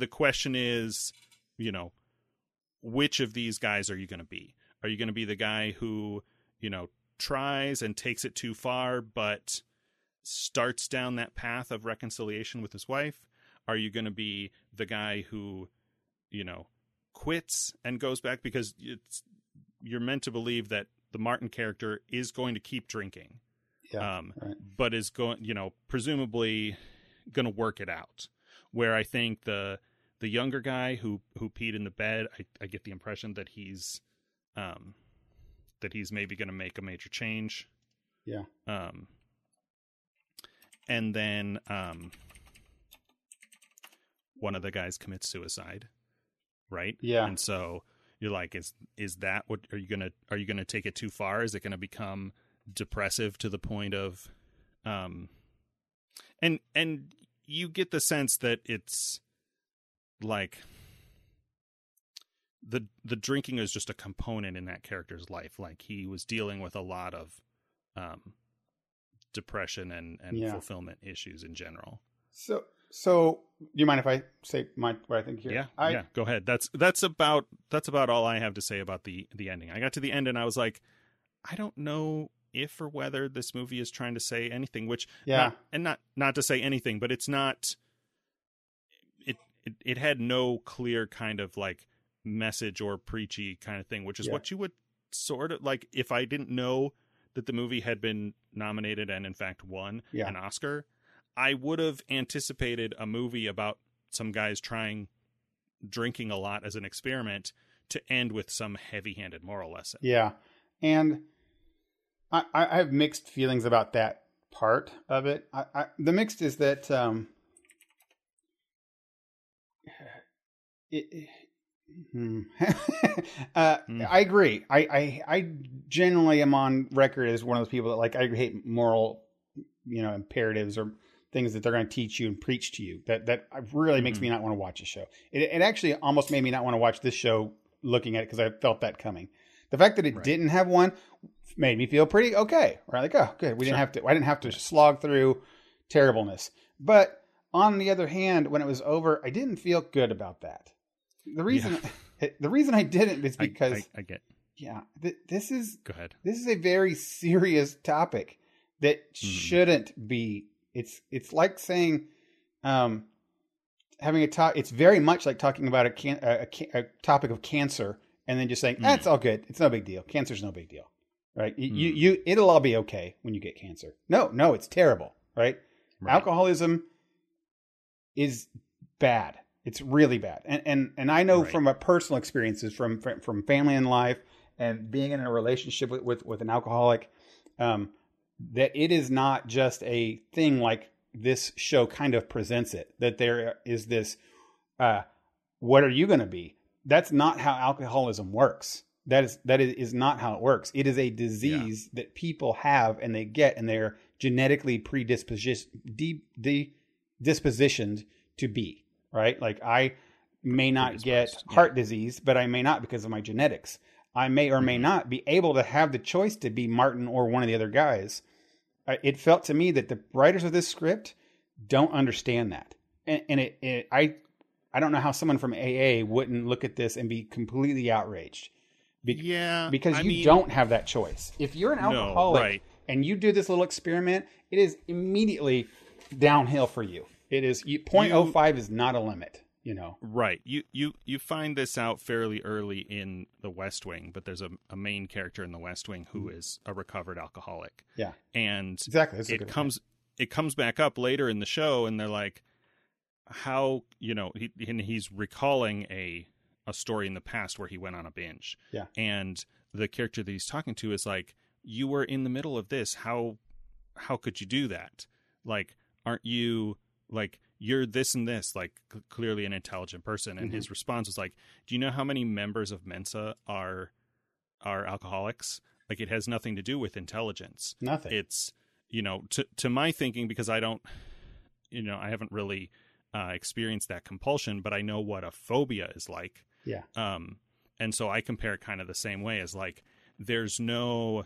the question is, you know, which of these guys are you going to be? Are you going to be the guy who, you know, tries and takes it too far, but starts down that path of reconciliation with his wife? Are you going to be the guy who, you know, quits and goes back? Because you're meant to believe that the Martin character is going to keep drinking, but is going, you know, presumably going to work it out. Where I think the younger guy who peed in the bed, I get the impression that he's maybe going to make a major change. Yeah. And then one of the guys commits suicide, right? Yeah. And so you're like, is that what are you gonna take it too far? Is it gonna become depressive to the point of, and you get the sense that it's like the drinking is just a component in that character's life. Like he was dealing with a lot of depression and fulfillment issues in general. So do you mind if I say what I think here? Yeah. Yeah, go ahead. That's about all I have to say about the ending. I got to the end and I was like, I don't know if or whether this movie is trying to say anything, which not to say anything, but it's not, it had no clear kind of like message or preachy kind of thing, which is what you would sort of like, if I didn't know that the movie had been nominated and in fact won an Oscar, I would have anticipated a movie about some guys trying drinking a lot as an experiment to end with some heavy-handed moral lesson. Yeah. And I have mixed feelings about that part of it. The mixed is that I agree. I generally am on record as one of those people that I hate moral, imperatives or things that they're going to teach you and preach to you. That really makes me not want to watch a show. It actually almost made me not want to watch this show looking at it because I felt that coming. The fact that it didn't have one made me feel pretty okay. Right? Oh, good. I didn't have to slog through terribleness. But on the other hand, when it was over, I didn't feel good about that. The reason I didn't is because I get. Yeah, this is go ahead. This is a very serious topic that shouldn't be. It's like saying, having a talk. It's very much like talking about a topic of cancer and then just saying that's all good. It's no big deal. Cancer's no big deal, right? You it'll all be okay when you get cancer. No, it's terrible, right? Alcoholism is bad. It's really bad. And I know from my personal experiences from family and life and being in a relationship with an alcoholic, that it is not just a thing like this show kind of presents it, that there is this, what are you going to be? That's not how alcoholism works. That is not how it works. It is a disease that people have and they get, and they're genetically predispositioned to be. Right? I may not get heart disease, but I may not because of my genetics. I may or may not be able to have the choice to be Martin or one of the other guys. It felt to me that the writers of this script don't understand that. And I don't know how someone from AA wouldn't look at this and be completely outraged. Because you don't have that choice. If you're an alcoholic and you do this little experiment, it is immediately downhill for you. It is 0.05 is not a limit, Right. You find this out fairly early in The West Wing, but there's a main character in The West Wing who is a recovered alcoholic. Yeah. And exactly. It comes back up later in the show, and they're like, how, he's recalling a story in the past where he went on a binge. Yeah. And the character that he's talking to is like, you were in the middle of this. How could you do that? Aren't you... you're this and this, clearly an intelligent person. And his response was do you know how many members of Mensa are alcoholics? It has nothing to do with intelligence. Nothing. It's, to my thinking, because I don't, I haven't really experienced that compulsion, but I know what a phobia is like. Yeah. And so I compare it kind of the same way as there is no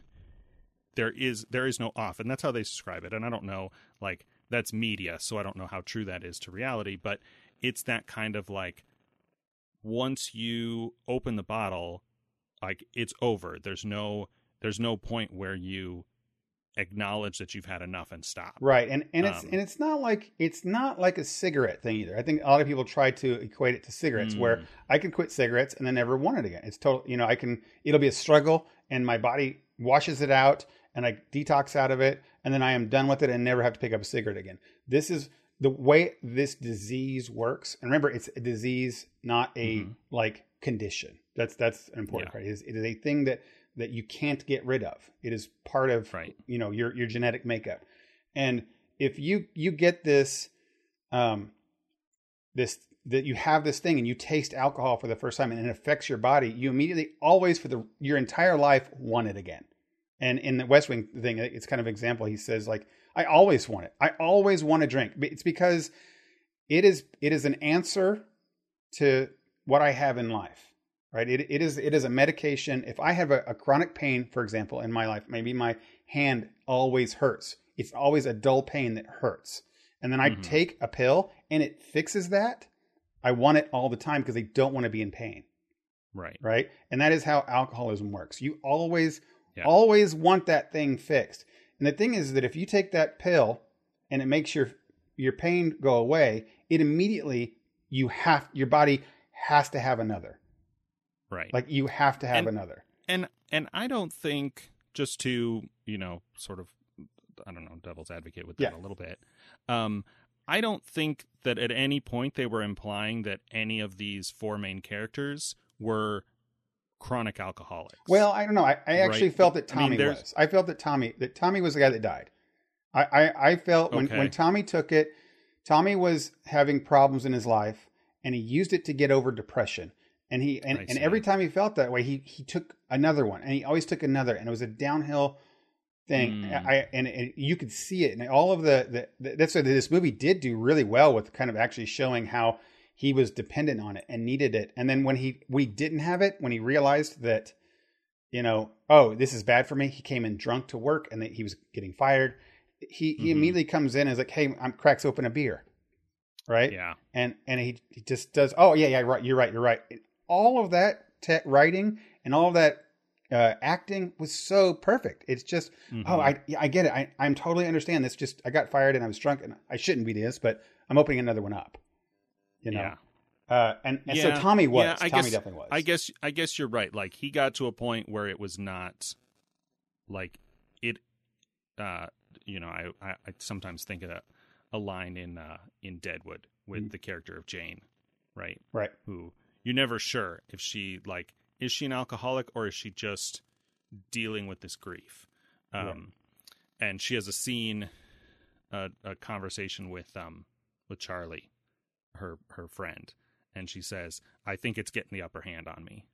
off, and that's how they describe it. And I don't know, that's media, so I don't know how true that is to reality, but it's that kind of once you open the bottle, it's over. There's no point where you acknowledge that you've had enough and stop. Right. And it's not like a cigarette thing either. I think a lot of people try to equate it to cigarettes where I can quit cigarettes and then never want it again. It's total, it'll be a struggle and my body washes it out and I detox out of it. And then I am done with it and never have to pick up a cigarette again. This is the way this disease works. And remember, it's a disease, not a condition. That's an important part. It is a thing that you can't get rid of. It is part of your genetic makeup. And if you get this, that you have this thing and you taste alcohol for the first time and it affects your body, you immediately always for your entire life want it again. And in the West Wing thing, it's kind of an example. He says, I always want it. I always want a drink. It's because it is an answer to what I have in life, right? It is a medication. If I have a chronic pain, for example, in my life, maybe my hand always hurts. It's always a dull pain that hurts. And then I take a pill and it fixes that. I want it all the time because I don't want to be in pain. Right. Right. And that is how alcoholism works. You always want that thing fixed. And the thing is that if you take that pill and it makes your pain go away, it immediately, your body has to have another. Right. You have to have another. And I don't think, just to, sort of, I don't know, devil's advocate with that a little bit. I don't think that at any point they were implying that any of these four main characters were chronic alcoholics. Well, I don't know. I actually felt that Tommy was. I felt that Tommy was the guy that died. I felt when Tommy took it, Tommy was having problems in his life and he used it to get over depression. And he and every time he felt that way, he took another one, and he always took another, and it was a downhill thing. And you could see it, and all of the that's what this movie did do really well with, kind of actually showing how he was dependent on it and needed it. And then when we didn't have it, when he realized that, you know, oh, this is bad for me, he came in drunk to work, and that he was getting fired. He immediately comes in and is like, hey, I'm cracks open a beer, right? Yeah, and he just does. Oh yeah, right. You're right. All of that writing and all of that acting was so perfect. It's just, I get it. I'm totally understand this. Just, I got fired and I was drunk and I shouldn't be this, but I'm opening another one up, you know? Yeah. And so Tommy was. Yeah, Tommy definitely was. I guess you're right. Like, he got to a point where it was not like it, you know, I sometimes think of that, a line in Deadwood with the character of Jane, right? Right. Who... You're never sure if she, like, is she an alcoholic or is she just dealing with this grief? And she has a scene, a conversation with Charlie, her friend, and she says, "I think it's getting the upper hand on me."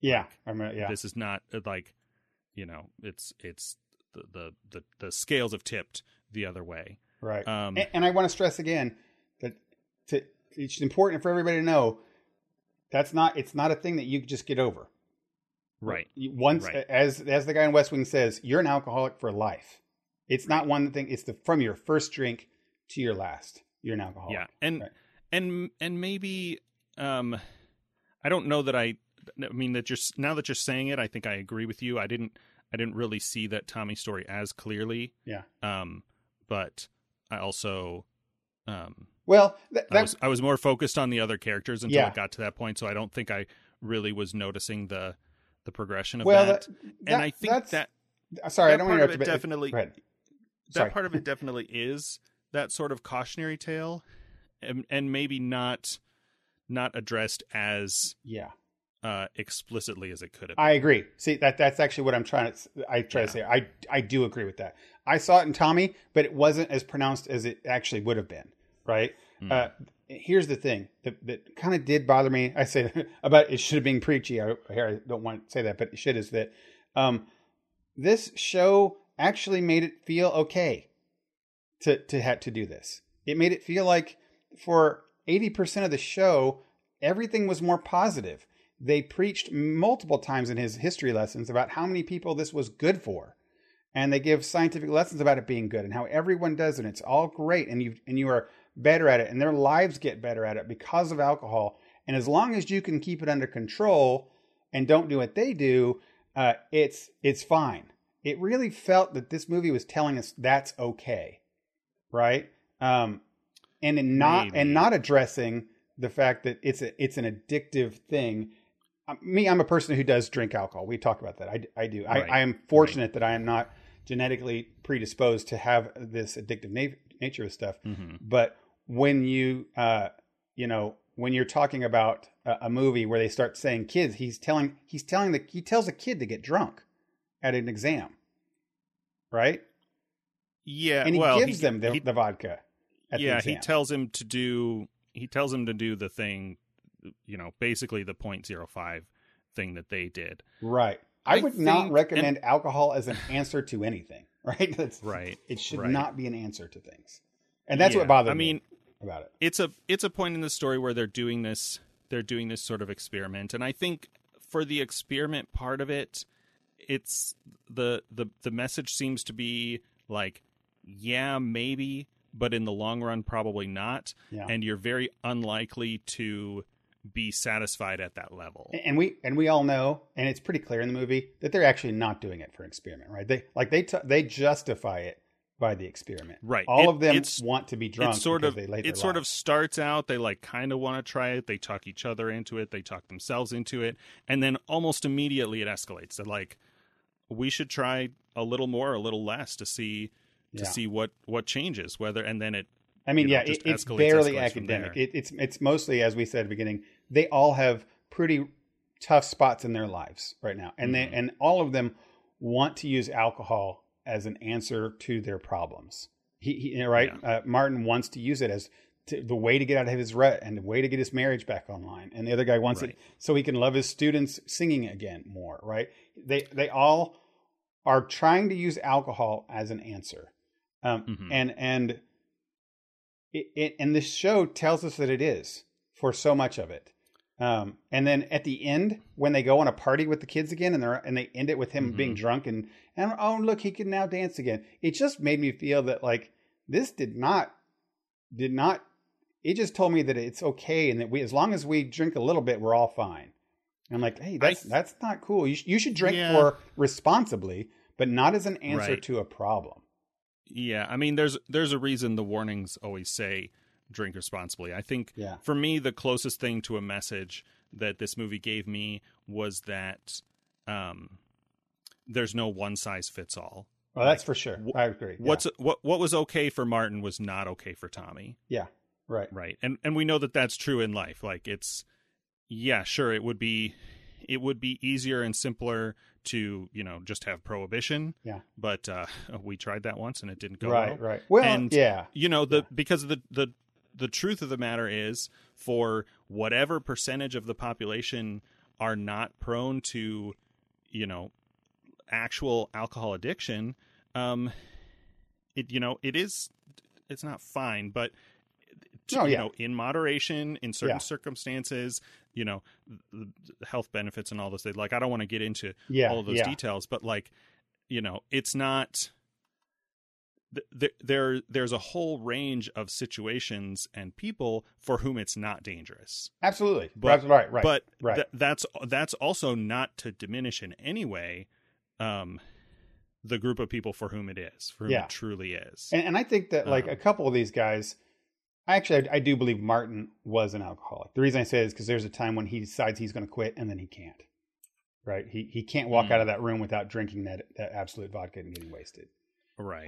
Yeah, like, I mean, yeah. This is not like, you know, it's the scales have tipped the other way, right? And I want to stress again that it's important for everybody to know. It's not a thing that you just get over. Right. As the guy in West Wing says, you're an alcoholic for life. It's not one thing. It's from your first drink to your last, you're an alcoholic. Yeah. And maybe, I don't know that I mean that now that you're saying it, I think I agree with you. I didn't really see that Tommy story as clearly. Yeah. But I also, well, I was more focused on the other characters until it got to that point, so I don't think I really was noticing the progression of that. And I think I don't want to interrupt, but definitely that part of it definitely is that sort of cautionary tale, and maybe not addressed as explicitly as it could have been. I agree. See, that's actually what I'm trying to to say. I do agree with that. I saw it in Tommy, but it wasn't as pronounced as it actually would have been. Right. Here's the thing that kind of did bother me. I say about it should have been preachy. I don't want to say that, but it should is that this show actually made it feel okay to have to do this. It made it feel like for 80% of the show, everything was more positive. They preached multiple times in his history lessons about how many people this was good for. And they give scientific lessons about it being good and how everyone does it. It's all great. And you are better at it, and their lives get better at it because of alcohol. And as long as you can keep it under control and don't do what they do, it's fine. It really felt that this movie was telling us that's okay. Right. And in not addressing the fact that it's an addictive thing. I'm a person who does drink alcohol. We talk about that. I do. Right. I am fortunate that I am not genetically predisposed to have this addictive nature of stuff. Mm-hmm. But when when you're talking about a movie where they start saying kids, he tells a kid to get drunk at an exam. Right. Yeah. And he gives them the vodka. The exam. He tells him to do the thing, you know, basically the 0.05 thing that they did. Right. I would not recommend alcohol as an answer to anything. Right. It should not be an answer to things. And that's what bothered me about it. It's a point in the story where they're doing this sort of experiment. And I think for the experiment part of it, it's the message seems to be like, yeah, maybe, but in the long run, probably not. Yeah. And you're very unlikely to be satisfied at that level. And we all know, and it's pretty clear in the movie, that they're actually not doing it for an experiment, right? They justify it by the experiment. Right. All of them want to be drunk. It sort of starts out, they like kind of want to try it. They talk each other into it. They talk themselves into it. And then almost immediately it escalates. They're like, we should try a little more, a little less to see what changes, whether, and then it I mean, yeah, it's barely academic. It's mostly, as we said at the beginning, they all have pretty tough spots in their lives right now. And mm-hmm. And all of them want to use alcohol as an answer to their problems. He right? Yeah. Martin wants to use it as the way to get out of his rut and the way to get his marriage back online. And the other guy wants it so he can love his students singing again more, right? They all are trying to use alcohol as an answer. Mm-hmm. And this show tells us that it is for so much of it. And then at the end, when they go on a party with the kids again and they end it with him mm-hmm. being drunk and oh, look, he can now dance again. It just made me feel that like this did not, it just told me that it's okay. And that we, as long as we drink a little bit, we're all fine. And I'm like, hey, that's not cool. You should drink more responsibly, but not as an answer to a problem. Yeah, I mean, there's a reason the warnings always say drink responsibly. I think for me, the closest thing to a message that this movie gave me was that there's no one size fits all. Oh, that's for sure. I agree. Yeah. What was okay for Martin was not okay for Tommy. Yeah, right. Right. And we know that that's true in life. Like it's, yeah, sure, it would be easier and simpler to, you know, just have prohibition. Yeah. But we tried that once and it didn't go well. Right. Well, and, you know, because of the truth of the matter is for whatever percentage of the population are not prone to, you know, actual alcohol addiction, it's not fine, but in moderation, in certain circumstances, you know, the health benefits and all those things. Like, I don't want to get into all of those details, but like, you know, it's not there's a whole range of situations and people for whom it's not dangerous. Absolutely. But, right. But right. That's also not to diminish in any way the group of people for whom it is, for whom it truly is. And I think that like a couple of these guys, I do believe Martin was an alcoholic. The reason I say it is because there's a time when he decides he's going to quit and then he can't, right? He can't walk out of that room without drinking that absolute vodka and getting wasted. Right.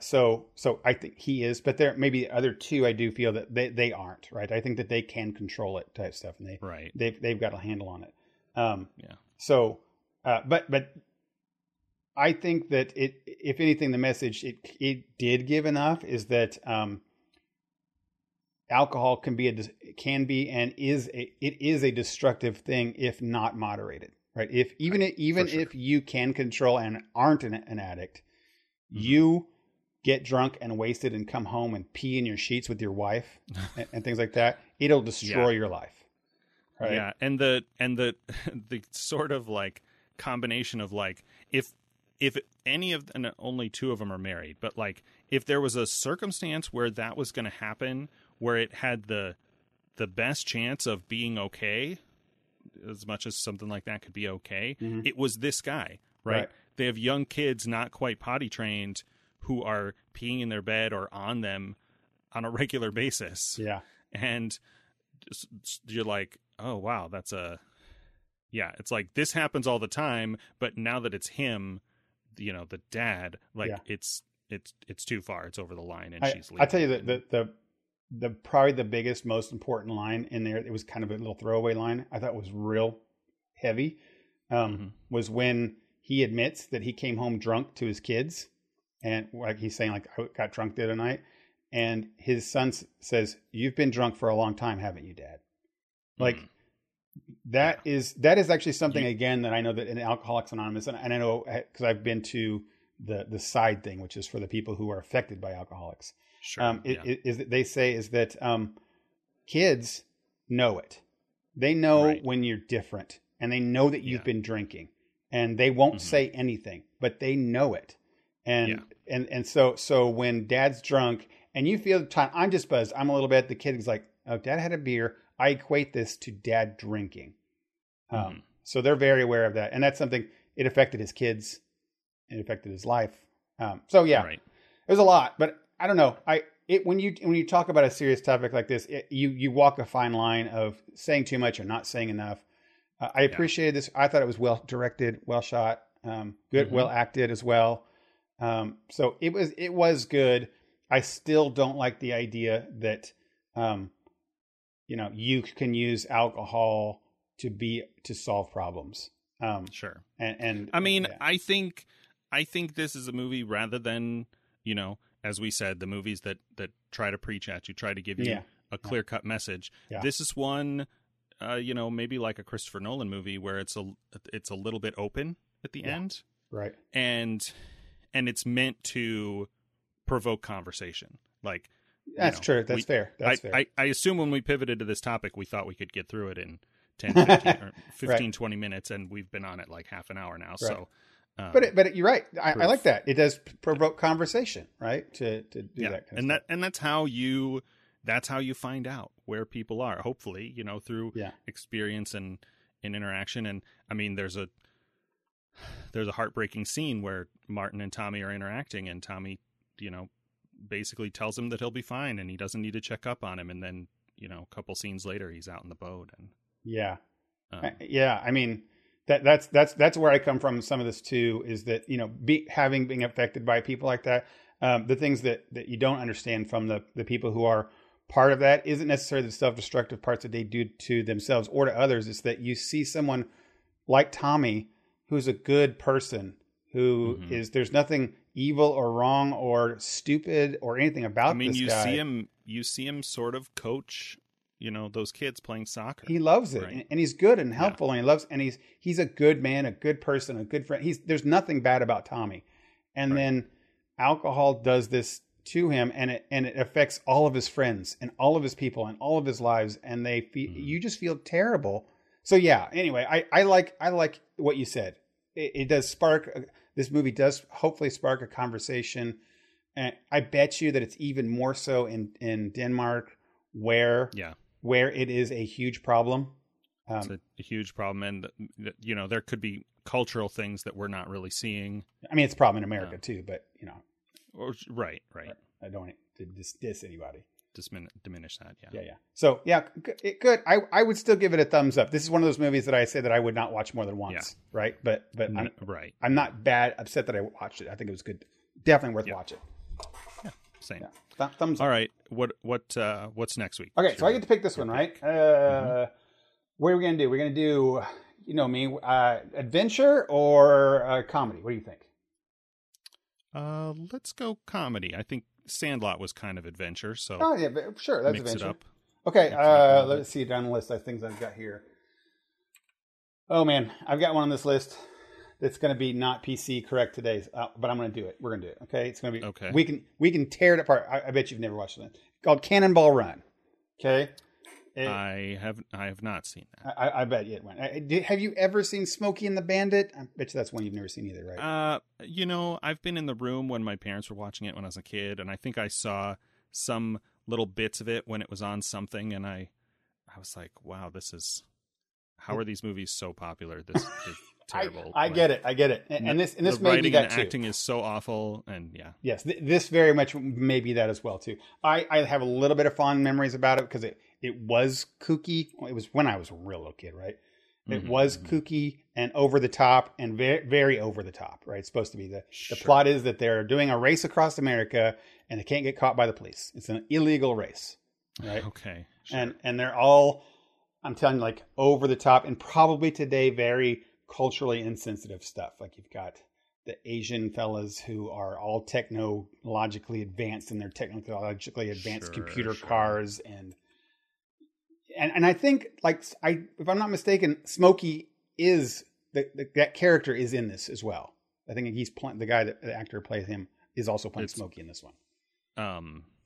So I think he is, but there may be other two. I do feel that they aren't, right? I think that they can control it type stuff and they've got a handle on it. But I think that it, if anything, the message it did give enough is that, alcohol is a destructive thing if not moderated, right? If if you can control and aren't an addict, mm-hmm. you get drunk and wasted and come home and pee in your sheets with your wife and things like that. It'll destroy your life. Right? Yeah, and the sort of like combination of like if any of and only two of them are married, but like if there was a circumstance where that was going to happen, where it had the best chance of being okay, as much as something like that could be okay, mm-hmm. it was this guy, right? They have young kids not quite potty trained who are peeing in their bed or on them on a regular basis. Yeah. And you're like, oh, wow, that's it's like this happens all the time, but now that it's him, you know, the dad, like it's too far. It's over the line and she's leaving. I tell you that the probably the biggest, most important line in there, it was kind of a little throwaway line, I thought was real heavy, mm-hmm. was when he admits that he came home drunk to his kids. And like he's saying, like, I got drunk the other night. And his son says, "You've been drunk for a long time, haven't you, Dad?" Mm-hmm. Like that is actually something, again, that I know that in Alcoholics Anonymous, and I know because I've been to the side thing, which is for the people who are affected by alcoholics. Sure. They say kids know it. They know when you're different, and they know that you've been drinking, and they won't mm-hmm. say anything, but they know it. And so when Dad's drunk and you feel the time, I'm just buzzed, I'm a little bit, the kid is like, "Oh, Dad had a beer." I equate this to Dad drinking. Mm-hmm. So they're very aware of that, and that's something. It affected his kids. It affected his life. It was a lot, but. I don't know. When you talk about a serious topic like this, you walk a fine line of saying too much or not saying enough. I appreciated this. I thought it was well directed, well shot, good, mm-hmm. well acted as well. So it was good. I still don't like the idea that, you know, you can use alcohol to solve problems. Sure. And I mean, yeah. I think this is a movie rather than, you know, as we said, the movies that try to preach at you, try to give you a clear cut message. Yeah. This is one, you know, maybe like a Christopher Nolan movie where it's a little bit open at the end. Right. And it's meant to provoke conversation. Like, that's true. That's fair. That's fair. I assume when we pivoted to this topic, we thought we could get through it in 10, 15, or 15 right. 20 minutes. And we've been on it like half an hour now. Right. So, but you're right. I like that. It does provoke conversation, right? To do that. Kind of stuff. That's how you find out where people are, hopefully, you know, through experience and interaction. And I mean, there's a heartbreaking scene where Martin and Tommy are interacting and Tommy, you know, basically tells him that he'll be fine and he doesn't need to check up on him. And then, you know, a couple scenes later, he's out in the boat. And I mean, that's where I come from. Some of this too, is that, you know, being affected by people like that. The things that you don't understand from the people who are part of that isn't necessarily the self-destructive parts that they do to themselves or to others. It's that you see someone like Tommy, who's a good person, who is, there's nothing evil or wrong or stupid or anything about this guy. I mean, you see him sort of coach, you know, those kids playing soccer. He loves it, right? and he's good and helpful, and he loves, and he's a good man, a good person, a good friend. There's nothing bad about Tommy. And then alcohol does this to him, and it affects all of his friends and all of his people and all of his lives, and they feel, you just feel terrible. So anyway, I like what you said. It does spark, this movie does hopefully spark a conversation, and I bet you that it's even more so in Denmark where it is a huge problem. It's a huge problem, and you know, there could be cultural things that we're not really seeing. I mean, it's a problem in America too, but you know, right. I don't want to diss anybody. Diminish that. Yeah. So good. I would still give it a thumbs up. This is one of those movies that I say that I would not watch more than once. Yeah. Right. But I'm not upset that I watched it. I think it was good. Definitely worth watching. Yeah. Same. Yeah. Thumbs up. All right. What's next week? Okay. So I get to pick this one, right? What are we going to do? We're going to do, you know me, adventure or comedy? What do you think? Let's go comedy. I think Sandlot was kind of adventure, so sure, that's mix adventure. It up. Okay, let's see down the list of things I've got here. Oh man, I've got one on this list that's going to be not PC correct today, but I'm going to do it. We're going to do it. Okay, it's going to be okay. We can tear it apart. I bet you've never watched it. Called Cannonball Run. Okay. I have not seen that. I bet you it went. Have you ever seen Smokey and the Bandit? I bet you that's one you've never seen either, right? You know, I've been in the room when my parents were watching it when I was a kid, and I think I saw some little bits of it when it was on something, and I was like, wow, this is... How are these movies so popular? This is terrible. I get it. And this may be that too. The acting is so awful, and Yes, this very much may be that as well too. I have a little bit of fond memories about it because it was kooky. It was when I was a real little kid, right? It was kooky and over the top and very, very over the top, right? It's supposed to be the plot is that they're doing a race across America and they can't get caught by the police. It's an illegal race, right? Okay. Sure. And they're all, I'm telling you, like over the top and probably today, very culturally insensitive stuff. Like you've got the Asian fellas who are all technologically advanced in their technologically advanced computer cars And I think, like, if I'm not mistaken, Smokey is that character is in this as well. I think he's playing the guy that the actor plays him is also playing Smokey in this one.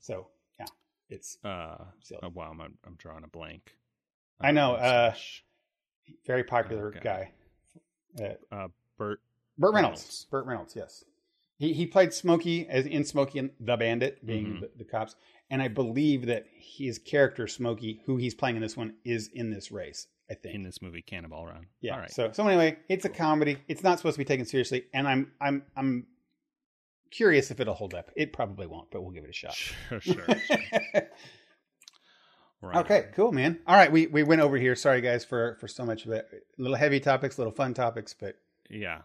So yeah, it's silly. Oh, wow, I'm drawing a blank. I know. Very popular guy. Burt Reynolds. Burt Reynolds. Yes, he played Smokey as in Smokey and the Bandit, being the cops. And I believe that his character, Smokey, who he's playing in this one, is in this race, I think. In this movie, Cannonball Run. Yeah. All right. So anyway, it's a comedy. It's not supposed to be taken seriously. And I'm curious if it'll hold up. It probably won't, but we'll give it a shot. Sure. Right. Okay, cool, man. All right, we went over here. Sorry, guys, for so much of it. Little heavy topics, little fun topics, but... Yeah,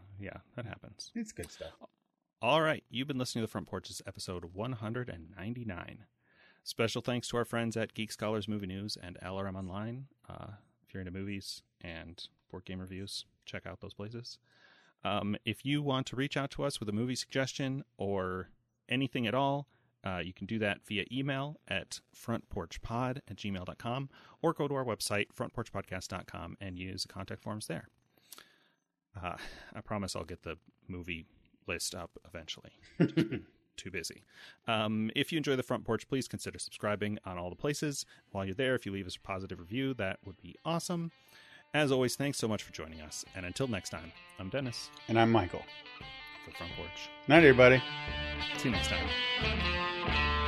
that happens. It's good stuff. All right, you've been listening to The Front Porch, episode 199. Special thanks to our friends at Geek Scholars Movie News and LRM Online. If you're into movies and board game reviews, check out those places. If you want to reach out to us with a movie suggestion or anything at all, you can do that via email at frontporchpod@gmail.com or go to our website, frontporchpodcast.com, and use the contact forms there. I promise I'll get the movie list up eventually. Too busy. If you enjoy The Front Porch, please consider subscribing on all the places. While you're there, if you leave us a positive review, that would be awesome. As always, thanks so much for joining us. And until next time, I'm Dennis. And I'm Michael. For Front Porch. Night, everybody. See you next time.